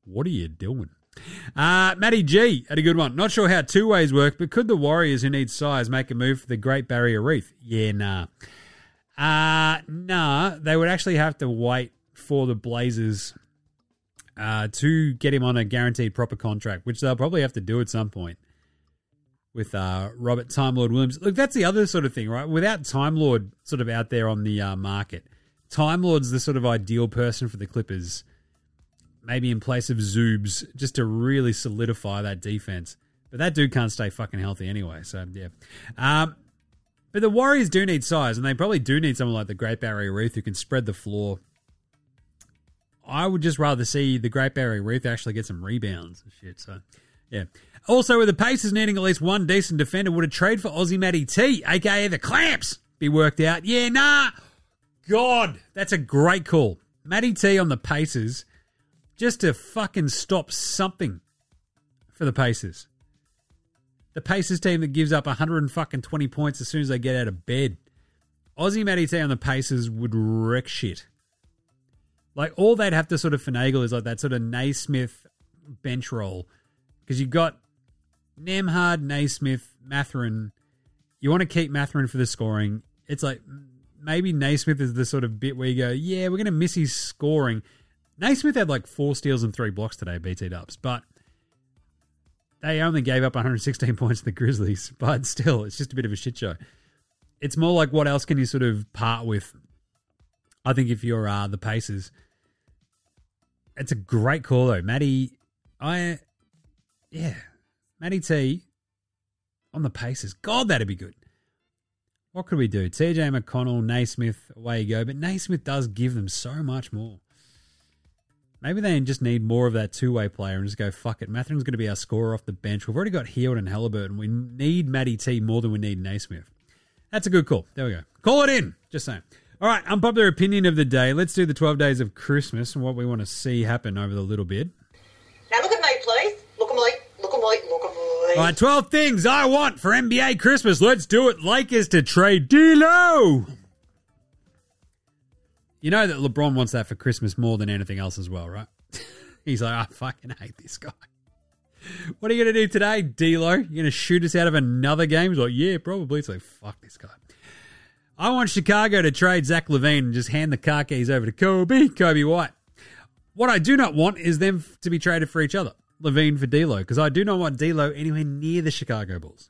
What are you doing? Uh, Matty G had a good one. Not sure how two ways work, but could the Warriors who need size make a move for the Great Barrier Reef? Yeah, nah. Uh, nah, they would actually have to wait for the Blazers uh, to get him on a guaranteed proper contract, which they'll probably have to do at some point. With uh, Robert Time Lord Williams. Look, that's the other sort of thing, right? Without Time Lord sort of out there on the uh, market, Time Lord's the sort of ideal person for the Clippers, maybe in place of Zoobs, just to really solidify that defense. But that dude can't stay fucking healthy anyway, so yeah. Um, but the Warriors do need size, and they probably do need someone like the Great Barrier Reef who can spread the floor. I would just rather see the Great Barrier Reef actually get some rebounds and shit, so... Yeah. Also, with the Pacers needing at least one decent defender, would a trade for Aussie Matty T, aka the Clamps, be worked out? Yeah, nah. God, that's a great call. Matty T on the Pacers, just to fucking stop something for the Pacers. The Pacers team that gives up one hundred twenty points as soon as they get out of bed. Aussie Matty T on the Pacers would wreck shit. Like, all they'd have to sort of finagle is like that sort of Naismith bench roll. Because you've got Nembhard, Naismith, Mathurin. You want to keep Mathurin for the scoring. It's like maybe Naismith is the sort of bit where you go, yeah, we're going to miss his scoring. Naismith had like four steals and three blocks today, B T Dubs, but they only gave up one hundred sixteen points to the Grizzlies. But still, it's just a bit of a shit show. It's more like what else can you sort of part with? I think if you're uh, the Pacers. It's a great call though. Matty, I... Yeah, Matty T on the Pacers. God, that'd be good. What could we do? T J McConnell, Naismith, away you go. But Naismith does give them so much more. Maybe they just need more of that two-way player and just go, fuck it, Mathurin's going to be our scorer off the bench. We've already got Hield and Halliburton. We need Matty T more than we need Naismith. That's a good call. There we go. Call it in. Just saying. All right, unpopular opinion of the day. Let's do the twelve days of Christmas and what we want to see happen over the little bit. Now look at me, please. Look at me, look at me, look at me. All right, twelve things I want for N B A Christmas. Let's do it. Lakers to trade D-Lo. You know that LeBron wants that for Christmas more than anything else as well, right? He's like, I fucking hate this guy. What are you going to do today, D-Lo? You're going to shoot us out of another game? He's like, yeah, probably. It's like, fuck this guy. I want Chicago to trade Zach LaVine and just hand the car keys over to Coby, Coby White. What I do not want is them to be traded for each other, LaVine for D'Lo, because I do not want D'Lo anywhere near the Chicago Bulls.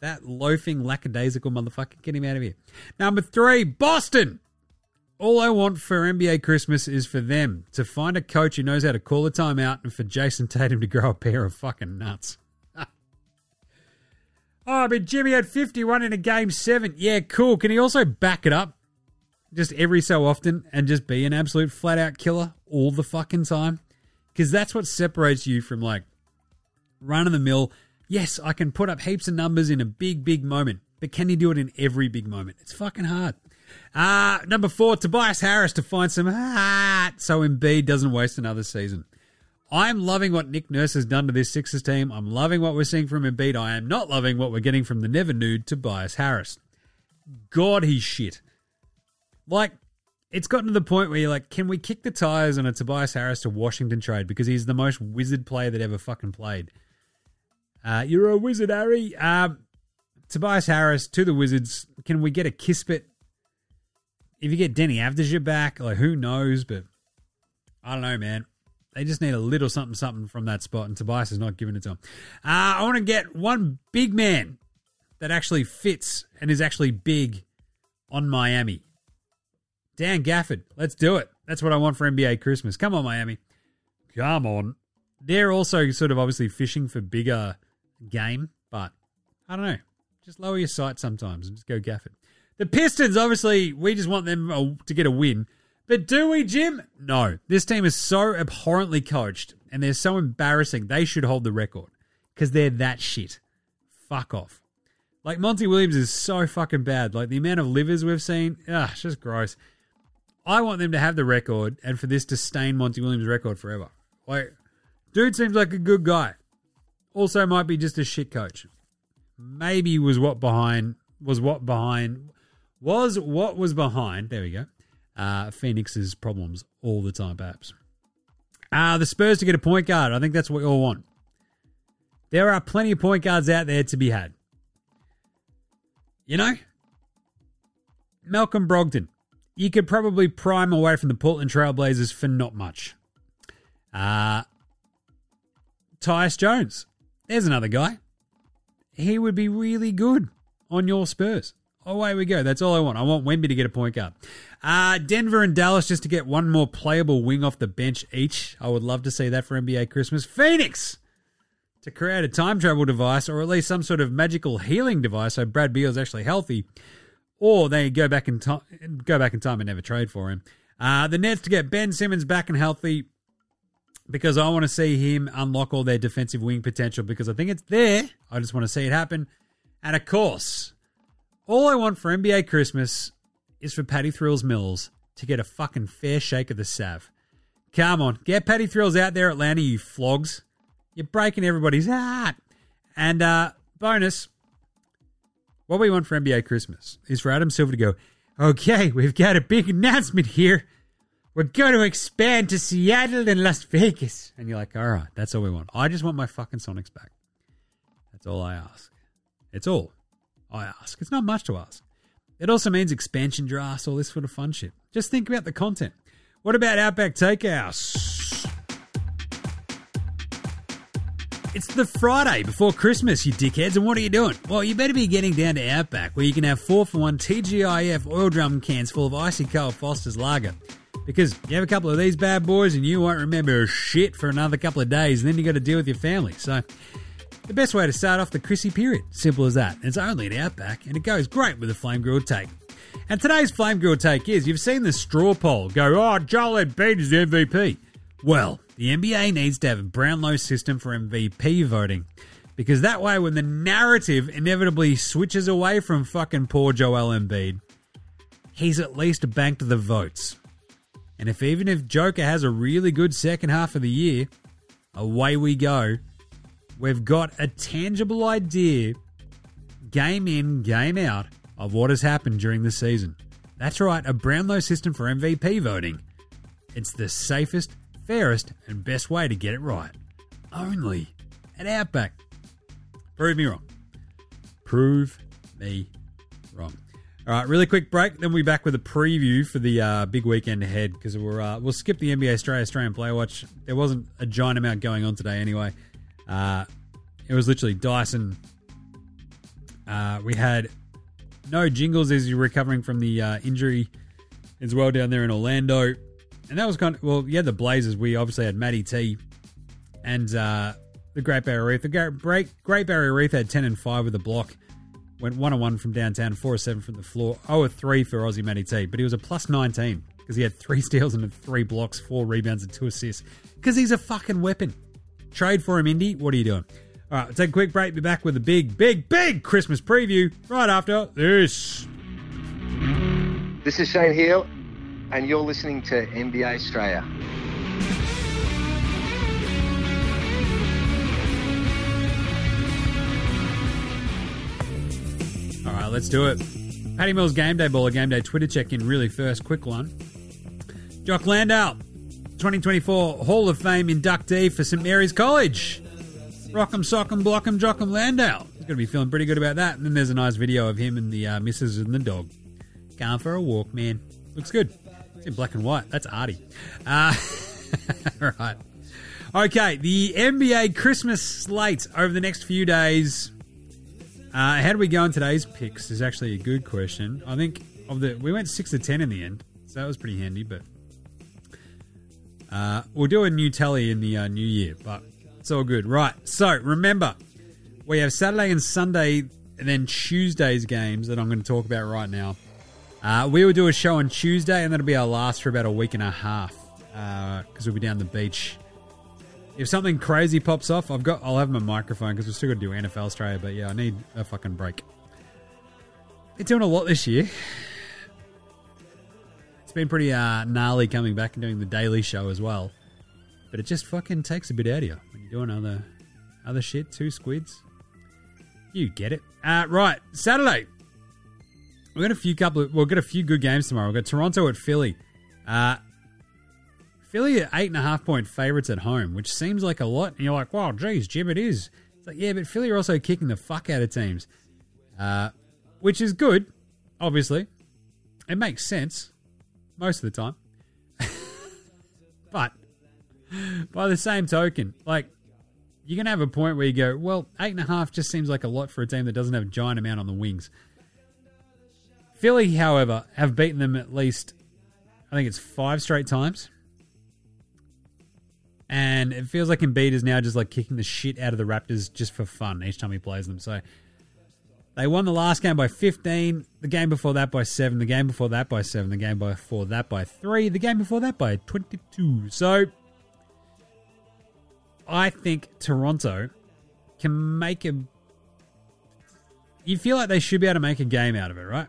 That loafing, lackadaisical motherfucker, get him out of here. Number three, Boston. All I want for N B A Christmas is for them to find a coach who knows how to call a timeout and for Jayson Tatum to grow a pair of fucking nuts. Oh, but Jimmy had fifty-one in a game seven. Yeah, cool. Can he also back it up just every so often and just be an absolute flat-out killer all the fucking time? Because that's what separates you from, like, run-of-the-mill. Yes, I can put up heaps of numbers in a big, big moment, but can you do it in every big moment? It's fucking hard. Uh, number four, Tobias Harris to find some heart so Embiid doesn't waste another season. I'm loving what Nick Nurse has done to this Sixers team. I'm loving what we're seeing from Embiid. I am not loving what we're getting from the never-nude Tobias Harris. God, he's shit. Like, it's gotten to the point where you're like, can we kick the tires on a Tobias Harris to Washington trade because he's the most wizard player that ever fucking played? Uh, you're a wizard, Harry. Uh, Tobias Harris to the Wizards. Can we get a Kispert? If you get Denny Avdija back, like, who knows? But I don't know, man. They just need a little something, something from that spot, and Tobias is not giving it to him. Uh, I want to get one big man that actually fits and is actually big on Miami. Dan Gafford, let's do it. That's what I want for N B A Christmas. Come on, Miami. Come on. They're also sort of obviously fishing for bigger game, but I don't know. Just lower your sight sometimes and just go Gafford. The Pistons, obviously, we just want them to get a win. But do we, Jim? No. This team is so abhorrently coached, and they're so embarrassing. They should hold the record because they're that shit. Fuck off. Like, Monty Williams is so fucking bad. Like, the amount of livers we've seen, ugh, it's just gross. I want them to have the record and for this to stain Monty Williams' record forever. Like, dude seems like a good guy. Also might be just a shit coach. Maybe was what behind, was what behind, was what was behind, there we go, Uh, Phoenix's problems all the time, perhaps. Uh, the Spurs to get a point guard. I think that's what we all want. There are plenty of point guards out there to be had. You know? Malcolm Brogdon. You could probably pry him away from the Portland Trailblazers for not much. Uh, Tyus Jones. There's another guy. He would be really good on your Spurs. Away we go. That's all I want. I want Wemby to get a point guard. Uh, Denver and Dallas just to get one more playable wing off the bench each. I would love to see that for N B A Christmas. Phoenix to create a time travel device or at least some sort of magical healing device so Brad Beal's actually healthy. Or they go back in time, go back in time and never trade for him. Uh, the Nets to get Ben Simmons back and healthy because I want to see him unlock all their defensive wing potential because I think it's there. I just want to see it happen. And of course, all I want for N B A Christmas is for Patty Thrills Mills to get a fucking fair shake of the Sav. Come on, get Patty Thrills out there, Atlanta, you flogs. You're breaking everybody's heart. And uh, bonus, what we want for N B A Christmas is for Adam Silver to go, okay, we've got a big announcement here. We're going to expand to Seattle and Las Vegas. And you're like, all right, that's all we want. I just want my fucking Sonics back. That's all I ask. It's all I ask. It's not much to ask. It also means expansion drafts, all this sort of fun shit. Just think about the content. What about Outback Takehouse? It's the Friday before Christmas, you dickheads, and what are you doing? Well, you better be getting down to Outback, where you can have four for one T G I F oil drum cans full of icy cold Foster's Lager. Because you have a couple of these bad boys and you won't remember shit for another couple of days, and then you got to deal with your family. So the best way to start off the Chrissy period. Simple as that. It's only an Outback, and it goes great with a flame-grilled take. And today's flame-grilled take is, you've seen the straw poll go, oh, Joel Embiid is the M V P. Well, the N B A needs to have a Brownlow system for M V P voting. Because that way, when the narrative inevitably switches away from fucking poor Joel Embiid, he's at least banked the votes. And if even if Joker has a really good second half of the year, away we go. We've got a tangible idea, game in, game out, of what has happened during the season. That's right, a Brownlow system for M V P voting. It's the safest, fairest, and best way to get it right. only at Outback. Prove me wrong. Prove me wrong. All right, really quick break. Then we'll be back with a preview for the uh, big weekend ahead because we're, uh, we'll skip the N B A Straya Australian Player Watch. There wasn't a giant amount going on today anyway. Uh, it was literally Dyson. Uh, we had no Jingles as you're recovering from the uh, injury as well down there in Orlando. And that was kind of, well, yeah, the Blazers. We obviously had Matty T and uh, the Great Barrier Reef. The Great, Great Barrier Reef had ten and five with a block. Went one oh one from downtown, four of seven from the floor, oh of three for Aussie Matty T. But he was a plus nineteen because he had three steals and three blocks, four rebounds and two assists because he's a fucking weapon. Trade for him, Indy. What are you doing? All right, we'll take a quick break. Be back with a big, big, big Christmas preview right after this. This is Shane Hill, and you're listening to N B A Straya. All right, let's do it. Paddy Mills Game Day Baller Game Day Twitter check-in really first. Quick one. Jock Landale, twenty twenty-four Hall of Fame inductee for Saint Mary's College. Rock 'em, sock 'em, block 'em, Jock 'em Landale. He's going to be feeling pretty good about that. And then there's a nice video of him and the uh, missus and the dog. Going for a walk, man. Looks good. It's in black and white. That's arty. Uh, right. Okay, the N B A Christmas slate over the next few days. Uh, how do we go in today's picks is actually a good question. I think of the we went six to ten in the end, so that was pretty handy. But uh, we'll do a new tally in the uh, new year, but it's all good. Right, so remember, we have Saturday and Sunday and then Tuesday's games that I'm going to talk about right now. Uh, we will do a show on Tuesday, and that'll be our last for about a week and a half because uh, we'll be down the beach. If something crazy pops off, I've got, I'll have my microphone because we're still going to do N F L Australia, but yeah, I need a fucking break. They're doing a lot this year. It's been pretty uh, gnarly coming back and doing the daily show as well, but it just fucking takes a bit out of you when you're doing other, other shit, two squids. You get it. Uh, right, Saturday. We've got a few couple of, we've got a few good games tomorrow. We've got Toronto at Philly. Uh, Philly are eight and a half point favourites at home, which seems like a lot. And you're like, wow, geez, Jim, it is. It's like, yeah, but Philly are also kicking the fuck out of teams, uh, which is good, obviously. It makes sense most of the time. But by the same token, like, you're going to have a point where you go, well, eight and a half just seems like a lot for a team that doesn't have a giant amount on the wings. Philly, however, have beaten them at least, I think it's five straight times. And it feels like Embiid is now just like kicking the shit out of the Raptors just for fun each time he plays them. So they won the last game by fifteen, the game before that by seven, the game before that by seven, the game before that by three, the game before that by twenty-two. So I think Toronto can make a... You feel like they should be able to make a game out of it, right?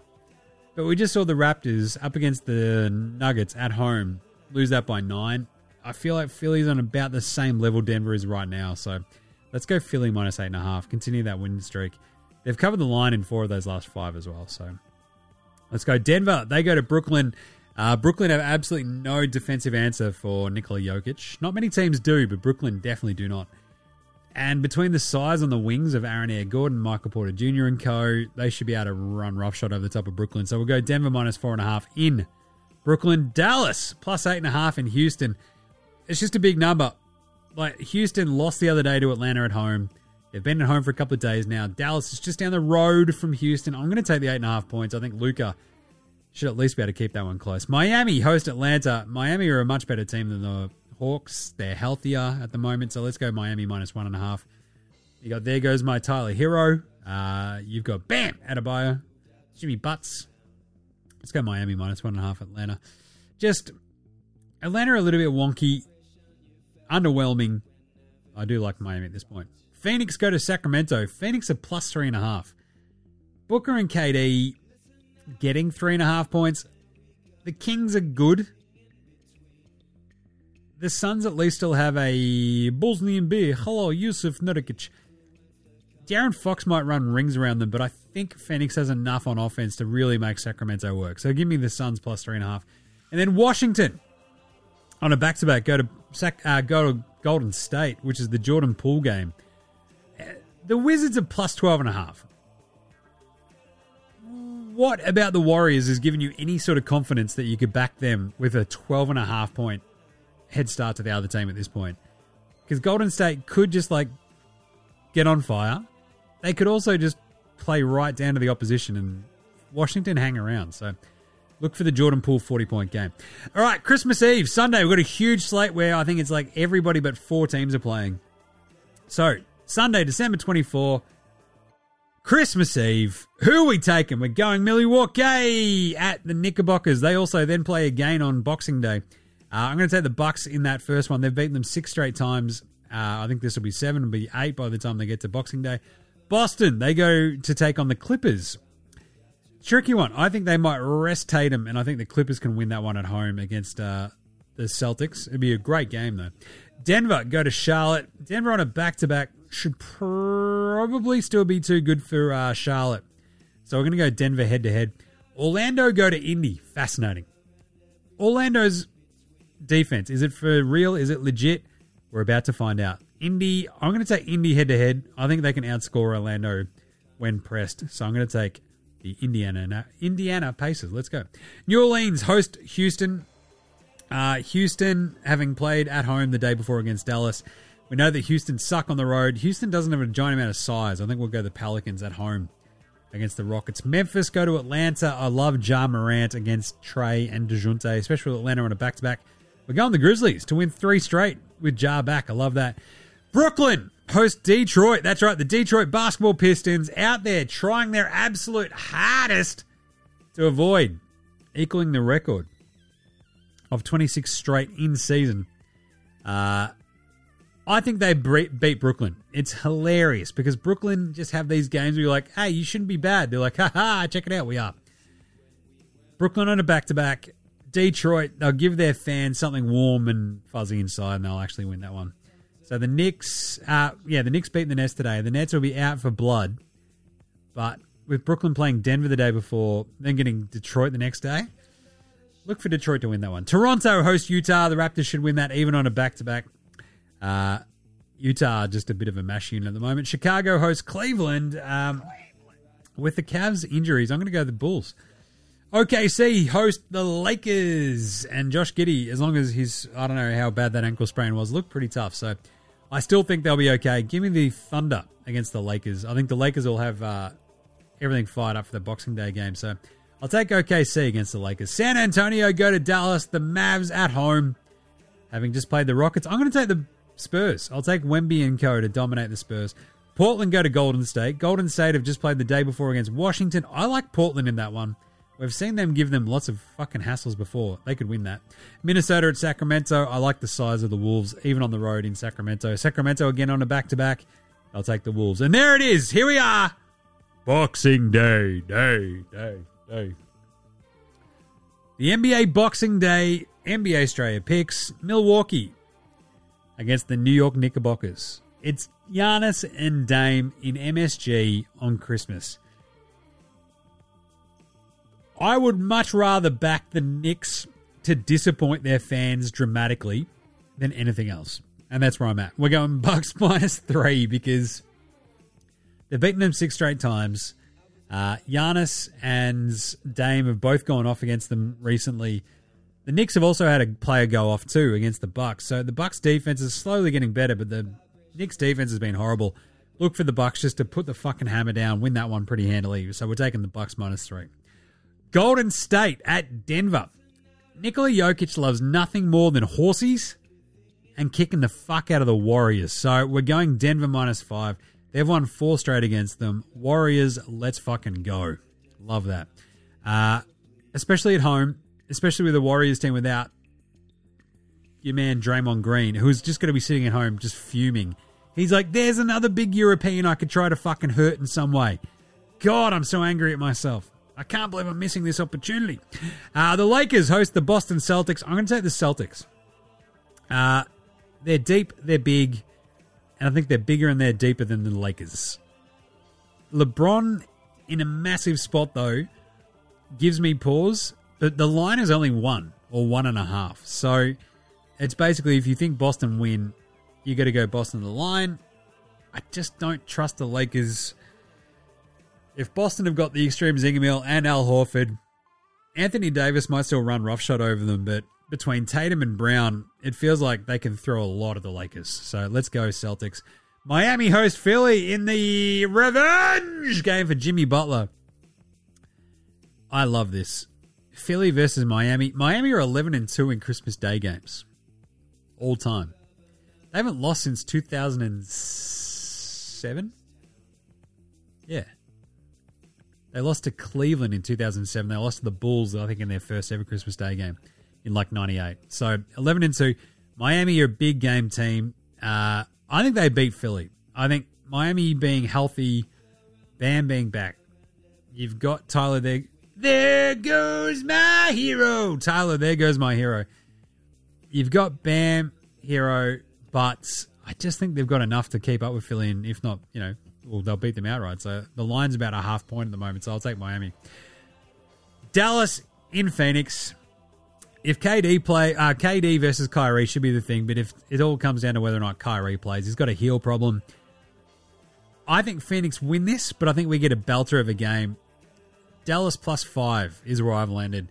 But we just saw the Raptors up against the Nuggets at home lose that by nine. I feel like Philly's on about the same level Denver is right now. So let's go Philly minus eight and a half. Continue that winning streak. They've covered the line in four of those last five as well. So let's go Denver. They go to Brooklyn. Uh, Brooklyn have absolutely no defensive answer for Nikola Jokic. Not many teams do, but Brooklyn definitely do not. And between the size on the wings of Aaron Air Gordon, Michael Porter Junior and co, they should be able to run roughshod over the top of Brooklyn. So we'll go Denver minus four and a half in Brooklyn. Dallas plus eight and a half in Houston. It's just a big number. Like, Houston lost the other day to Atlanta at home. They've been at home for a couple of days now. Dallas is just down the road from Houston. I'm going to take the eight and a half points. I think Luka should at least be able to keep that one close. Miami host Atlanta. Miami are a much better team than the Hawks. They're healthier at the moment, so let's go Miami minus one and a half. You got there goes my Tyler Hero. Uh, you've got bam Adebayo, Jimmy Butts. Let's go Miami minus one and a half. Atlanta, just Atlanta are a little bit wonky. Underwhelming. I do like Miami at this point. Phoenix go to Sacramento. Phoenix are plus three and a half. Booker and K D getting three and a half points. The Kings are good. The Suns at least still have a Bosnia and Beer. Hello, Yusuf Nurkic. Darren Fox might run rings around them, but I think Phoenix has enough on offense to really make Sacramento work. So give me the Suns plus three and a half. And then Washington on a back-to-back, go to Sac, uh, go to Golden State, which is the Jordan Poole game. The Wizards are plus twelve and a half. What about the Warriors has given you any sort of confidence that you could back them with a twelve and a half point head start to the other team at this point? Because Golden State could just like get on fire. They could also just play right down to the opposition and Washington hang around. So look for the Jordan Poole forty-point game. All right, Christmas Eve, Sunday. We've got a huge slate where I think it's like everybody but four teams are playing. So Sunday, December twenty-fourth, Christmas Eve. Who are we taking? We're going Milwaukee at the Knickerbockers. They also then play again on Boxing Day. Uh, I'm going to take the Bucks in that first one. They've beaten them six straight times. Uh, I think this will be seven. It'll be eight by the time they get to Boxing Day. Boston, they go to take on the Clippers. Tricky one. I think they might rest Tatum, and I think the Clippers can win that one at home against uh, the Celtics. It'd be a great game, though. Denver go to Charlotte. Denver on a back-to-back should probably still be too good for uh, Charlotte. So we're going to go Denver head-to-head. Orlando go to Indy. Fascinating. Orlando's defense. Is it for real? Is it legit? We're about to find out. Indy, I'm going to take Indy head-to-head. I think they can outscore Orlando when pressed. So I'm going to take the Indiana Indiana Pacers. Let's go. New Orleans host Houston. Uh, Houston, having played at home the day before against Dallas, we know that Houston suck on the road. Houston doesn't have a giant amount of size. I think we'll go the Pelicans at home against the Rockets. Memphis go to Atlanta. I love Ja Morant against Trey and DeJounte, especially with Atlanta on a back-to-back. We're going the Grizzlies to win three straight with Ja back. I love that. Brooklyn host Detroit. That's right, the Detroit basketball Pistons out there trying their absolute hardest to avoid equaling the record of twenty-six straight in season. Uh, I think they beat Brooklyn. It's hilarious because Brooklyn just have these games where you're like, hey, you shouldn't be bad. They're like, ha-ha, check it out, we are. Brooklyn on a back-to-back. Detroit, they'll give their fans something warm and fuzzy inside and they'll actually win that one. So the Knicks, uh, yeah, the Knicks beat the Nets today. The Nets will be out for blood. But with Brooklyn playing Denver the day before, then getting Detroit the next day, look for Detroit to win that one. Toronto hosts Utah. The Raptors should win that even on a back-to-back. Uh, Utah, just a bit of a mash unit at the moment. Chicago hosts Cleveland. Um, with the Cavs injuries, I'm going to go the Bulls. O K C host the Lakers, and Josh Giddey, as long as he's, I don't know how bad that ankle sprain was, looked pretty tough. So I still think they'll be okay. Give me the Thunder against the Lakers. I think the Lakers will have uh, everything fired up for the Boxing Day game. So I'll take O K C against the Lakers. San Antonio go to Dallas. The Mavs at home, having just played the Rockets. I'm going to take the Spurs. I'll take Wemby and co to dominate the Spurs. Portland go to Golden State. Golden State have just played the day before against Washington. I like Portland in that one. We've seen them give them lots of fucking hassles before. They could win that. Minnesota at Sacramento. I like the size of the Wolves, even on the road in Sacramento. Sacramento again on a back-to-back. I'll take the Wolves. And there it is. Here we are. Boxing Day, day, day, day. The N B A Boxing Day, N B A Straya picks Milwaukee against the New York Knickerbockers. It's Giannis and Dame in M S G on Christmas. I would much rather back the Knicks to disappoint their fans dramatically than anything else. And that's where I'm at. We're going Bucks minus three because they've beaten them six straight times. Uh, Giannis and Dame have both gone off against them recently. The Knicks have also had a player go off too against the Bucks. So the Bucks defense is slowly getting better, but the Knicks defense has been horrible. Look for the Bucks just to put the fucking hammer down, win that one pretty handily. So we're taking the Bucks minus three. Golden State at Denver. Nikola Jokic loves nothing more than horsies and kicking the fuck out of the Warriors. So we're going Denver minus five. They've won four straight against them. Warriors, let's fucking go. Love that. Uh, especially at home, especially with the Warriors team without your man Draymond Green, who's just going to be sitting at home just fuming. He's like, there's another big European I could try to fucking hurt in some way. God, I'm so angry at myself. I can't believe I'm missing this opportunity. Uh, the Lakers host the Boston Celtics. I'm going to take the Celtics. Uh, they're deep, they're big, and I think they're bigger and they're deeper than the Lakers. LeBron in a massive spot, though, gives me pause, but the line is only one or one and a half. So it's basically if you think Boston win, you got to go Boston to the line. I just don't trust the Lakers. If Boston have got the extreme Zingamil and Al Horford, Anthony Davis might still run roughshod over them, but between Tatum and Brown, it feels like they can throw a lot at the Lakers. So let's go Celtics. Miami host Philly in the revenge game for Jimmy Butler. I love this. Philly versus Miami. Miami are eleven and two in Christmas Day games. All time. They haven't lost since two thousand seven. Yeah. They lost to Cleveland in two thousand seven. They lost to the Bulls, I think, in their first ever Christmas Day game in like ninety-eight. So eleven and two. Miami are a big game team. Uh, I think they beat Philly. I think Miami being healthy, Bam being back. You've got Tyler there. There goes my hero. Tyler, there goes my hero. You've got Bam, Hero, but I just think they've got enough to keep up with Philly, and if not, you know, well, they'll beat them outright. So the line's about a half point at the moment, so I'll take Miami. Dallas in Phoenix. If K D play, uh, K D versus Kyrie should be the thing, but if it all comes down to whether or not Kyrie plays, he's got a heel problem. I think Phoenix win this, but I think we get a belter of a game. Dallas plus five is where I've landed.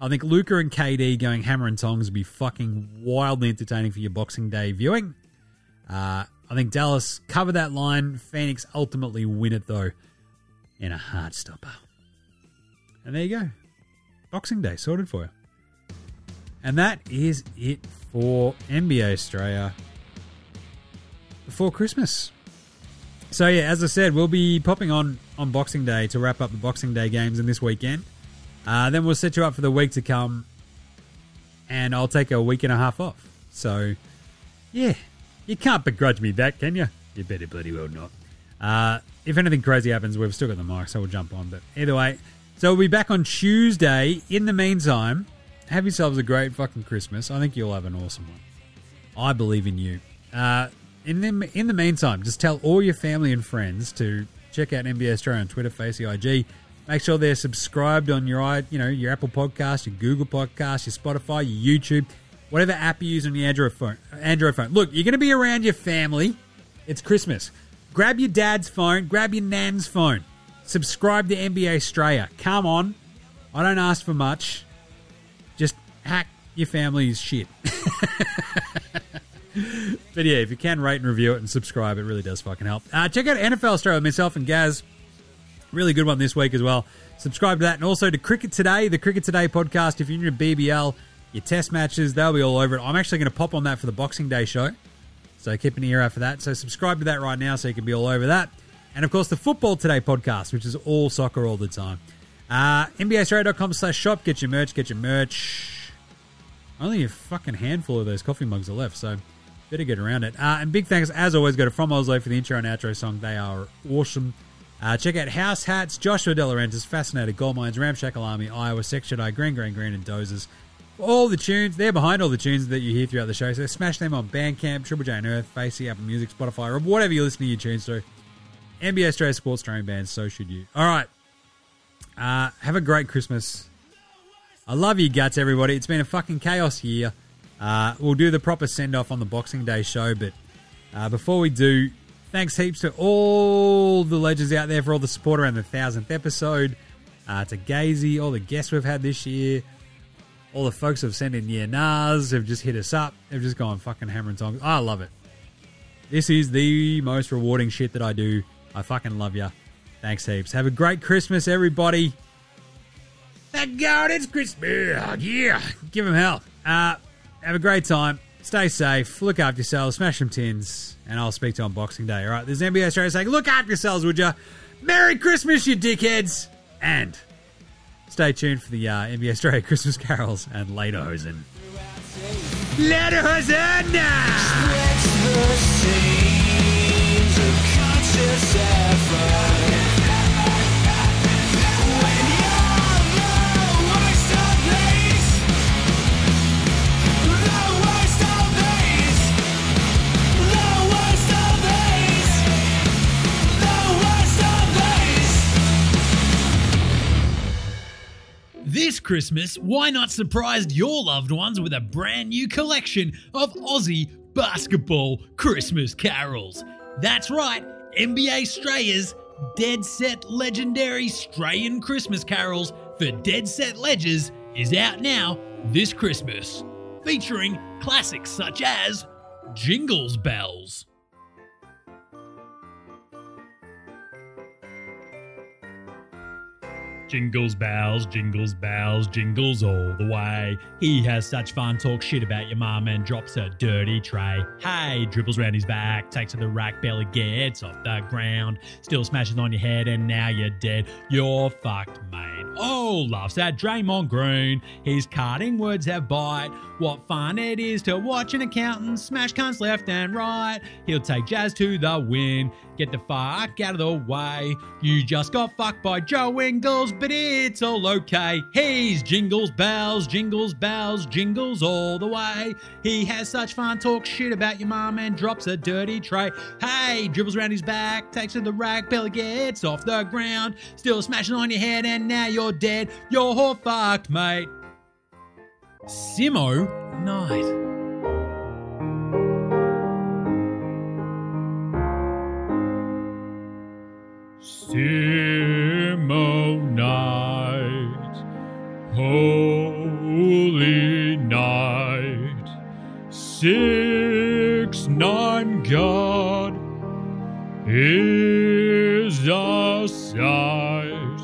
I think Luka and K D going hammer and tongs would be fucking wildly entertaining for your Boxing Day viewing. Uh, I think Dallas cover that line. Phoenix ultimately win it, though, in a hard stopper. And there you go. Boxing Day sorted for you. And that is it for N B A Australia before Christmas. So, yeah, as I said, we'll be popping on on Boxing Day to wrap up the Boxing Day games in this weekend. Uh, then we'll set you up for the week to come, and I'll take a week and a half off. So, yeah, you can't begrudge me that, can you? You better bloody well not. Uh, if anything crazy happens, we've still got the mic, so we'll jump on. But either way, so we'll be back on Tuesday. In the meantime, have yourselves a great fucking Christmas. I think you'll have an awesome one. I believe in you. Uh, in, the, in the meantime, just tell all your family and friends to check out N B A Australia on Twitter, Facey, I G. Make sure they're subscribed on your, you know, your Apple Podcast, your Google Podcast, your Spotify, your YouTube, whatever app you use on your Android phone. Android phone. Look, you're going to be around your family. It's Christmas. Grab your dad's phone. Grab your nan's phone. Subscribe to N B A Straya. Come on. I don't ask for much. Just hack your family's shit. But yeah, if you can, rate and review it and subscribe. It really does fucking help. Uh, check out N F L Straya with myself and Gaz. Really good one this week as well. Subscribe to that, and also to Cricket Today, the Cricket Today podcast. If you're in your B B L, your test matches, they'll be all over it. I'm actually going to pop on that for the Boxing Day show, so keep an ear out for that. So subscribe to that right now so you can be all over that. And, of course, the Football Today podcast, which is all soccer all the time. Uh, N B A Straya dot com slash shop. Get your merch, get your merch. Only a fucking handful of those coffee mugs are left, so better get around it. Uh, and big thanks, as always, go to From Oslo for the intro and outro song. They are awesome. Uh, check out House Hats, Joshua De Laurentiis, Fascinated Gold Mines, Ramshackle Army, Iowa, Section I, Green, Green, Green, and Dozers. All the tunes, they're behind all the tunes that you hear throughout the show, so smash them on Bandcamp, Triple J and Earth, Facey, Apple Music, Spotify, or whatever you're listening to your tunes to. N B A Australia supports Australian bands, so should you. All right. Uh, have a great Christmas. I love you guts, everybody. It's been a fucking chaos year. Uh, we'll do the proper send-off on the Boxing Day show, but uh, before we do... Thanks heaps to all the legends out there for all the support around the thousandth episode. Uh, to Gazy, all the guests we've had this year. All the folks who've sent in year nahs, have just hit us up. They've just gone fucking hammer and tongs. I love it. This is the most rewarding shit that I do. I fucking love ya. Thanks heaps. Have a great Christmas, everybody. Thank God it's Christmas. Yeah. Give them hell. Uh, have a great time. Stay safe, look after yourselves, smash some tins, and I'll speak to you on Boxing Day. All right, there's N B A Australia saying, look after yourselves, would ya? Merry Christmas, you dickheads! And stay tuned for the uh, N B A Australia Christmas carols and Lederhosen. Lederhosen! Lederhosen! This Christmas, why not surprise your loved ones with a brand new collection of Aussie basketball Christmas carols. That's right, N B A Straya's Dead Set Legendary Strayan Christmas Carols for Dead Set Ledges is out now this Christmas, featuring classics such as Jingles Bells. Jingles bells, jingles bells, jingles all the way. He has such fun, talks shit about your mum and drops a dirty tray. Hey, dribbles round his back, takes to the rack, barely gets off the ground. Still smashes on your head and now you're dead. You're fucked, mate. Oh, laughs at Draymond Green. His carding words have bite. What fun it is to watch an accountant smash cunts left and right. He'll take Jazz to the win. Get the fuck out of the way. You just got fucked by Joe Ingles, but it's all okay. He's jingles bells, jingles bells, jingles all the way. He has such fun, talks shit about your mum and drops a dirty tray. Hey, dribbles around his back, takes to the rack, barely gets off the ground. Still smashing on your head and now you're dead. You're all fucked, mate. Simo Knight. Simo night, holy night, six nine God is a sight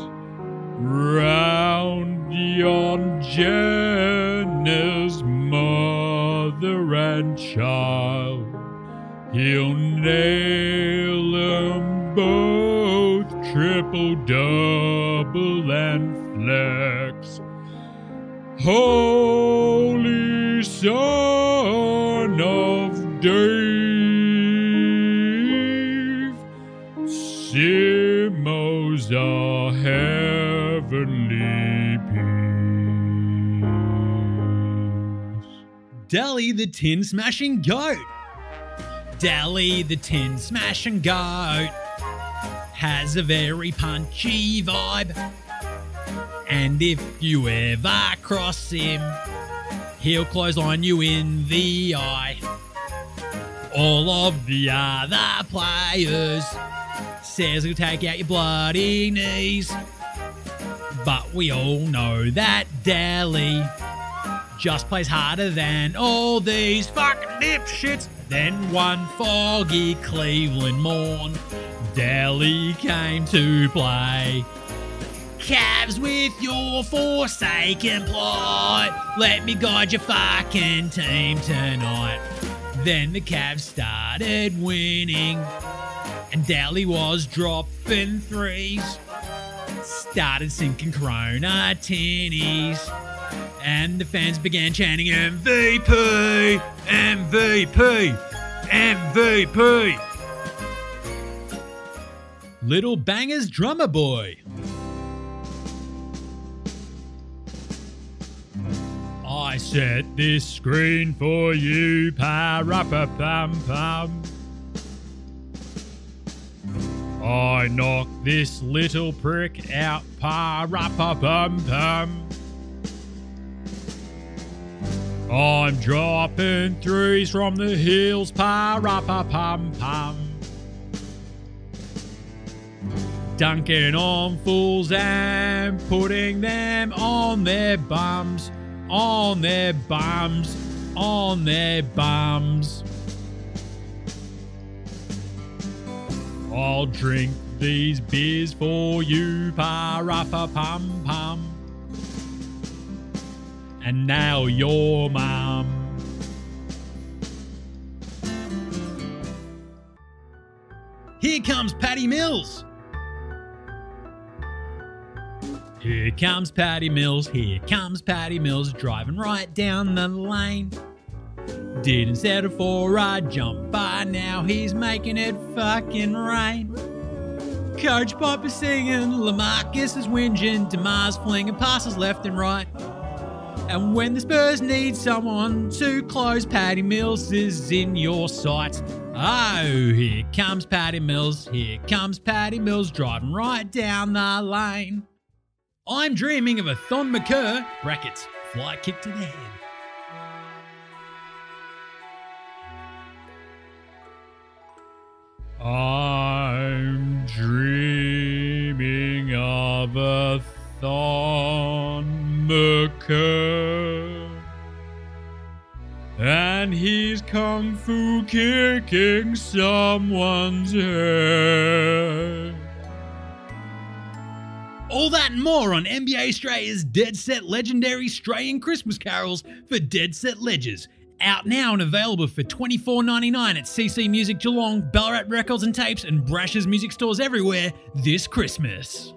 round yon Janus mother and child. He'll nail 'em both. Triple, double, and flex. Holy Son of Dave, Simo's a heavenly peace. Dally the Tin Smashing Goat. Dally the Tin Smashing Goat has a very punchy vibe, and if you ever cross him, he'll clothesline you in the eye. All of the other players says he'll take out your bloody knees, but we all know that Dally just plays harder than all these fucking dipshits. Then one foggy Cleveland morn, Dally came to play. Cavs with your forsaken plight, let me guide your fucking team tonight. Then the Cavs started winning, and Dally was dropping threes. Started sinking Corona tinnies, and the fans began chanting M V P, M V P, M V P. Little Bangers Drummer Boy. I set this screen for you, pa-ra-pa-pam-pam. I knock this little prick out, pa-ra-pa-pam-pam. I'm dropping threes from the hills, pa-ra-pa-pam-pam. Dunking on fools and putting them on their bums, on their bums, on their bums. I'll drink these beers for you, pa-ra-pa-pum-pum, and now your mum. Here comes Patty Mills. Here comes Patty Mills, here comes Patty Mills, driving right down the lane. Didn't settle for a jumper, now he's making it fucking rain. Coach Piper's singing, LaMarcus is whinging, DeMar's flinging passes left and right. And when the Spurs need someone to close, Patty Mills is in your sights. Oh, here comes Patty Mills, here comes Patty Mills, driving right down the lane. I'm dreaming of a Thon McCurr, brackets, fly kick to the head. I'm dreaming of a Thundercat, and he's kung fu kicking someone's head. All that and more on N B A Straya's Dead Set Legendary Strayan Christmas Carols for Dead Set Ledgers. Out now and available for twenty-four ninety-nine at C C Music Geelong, Ballarat Records and Tapes, and Brash's music stores everywhere this Christmas.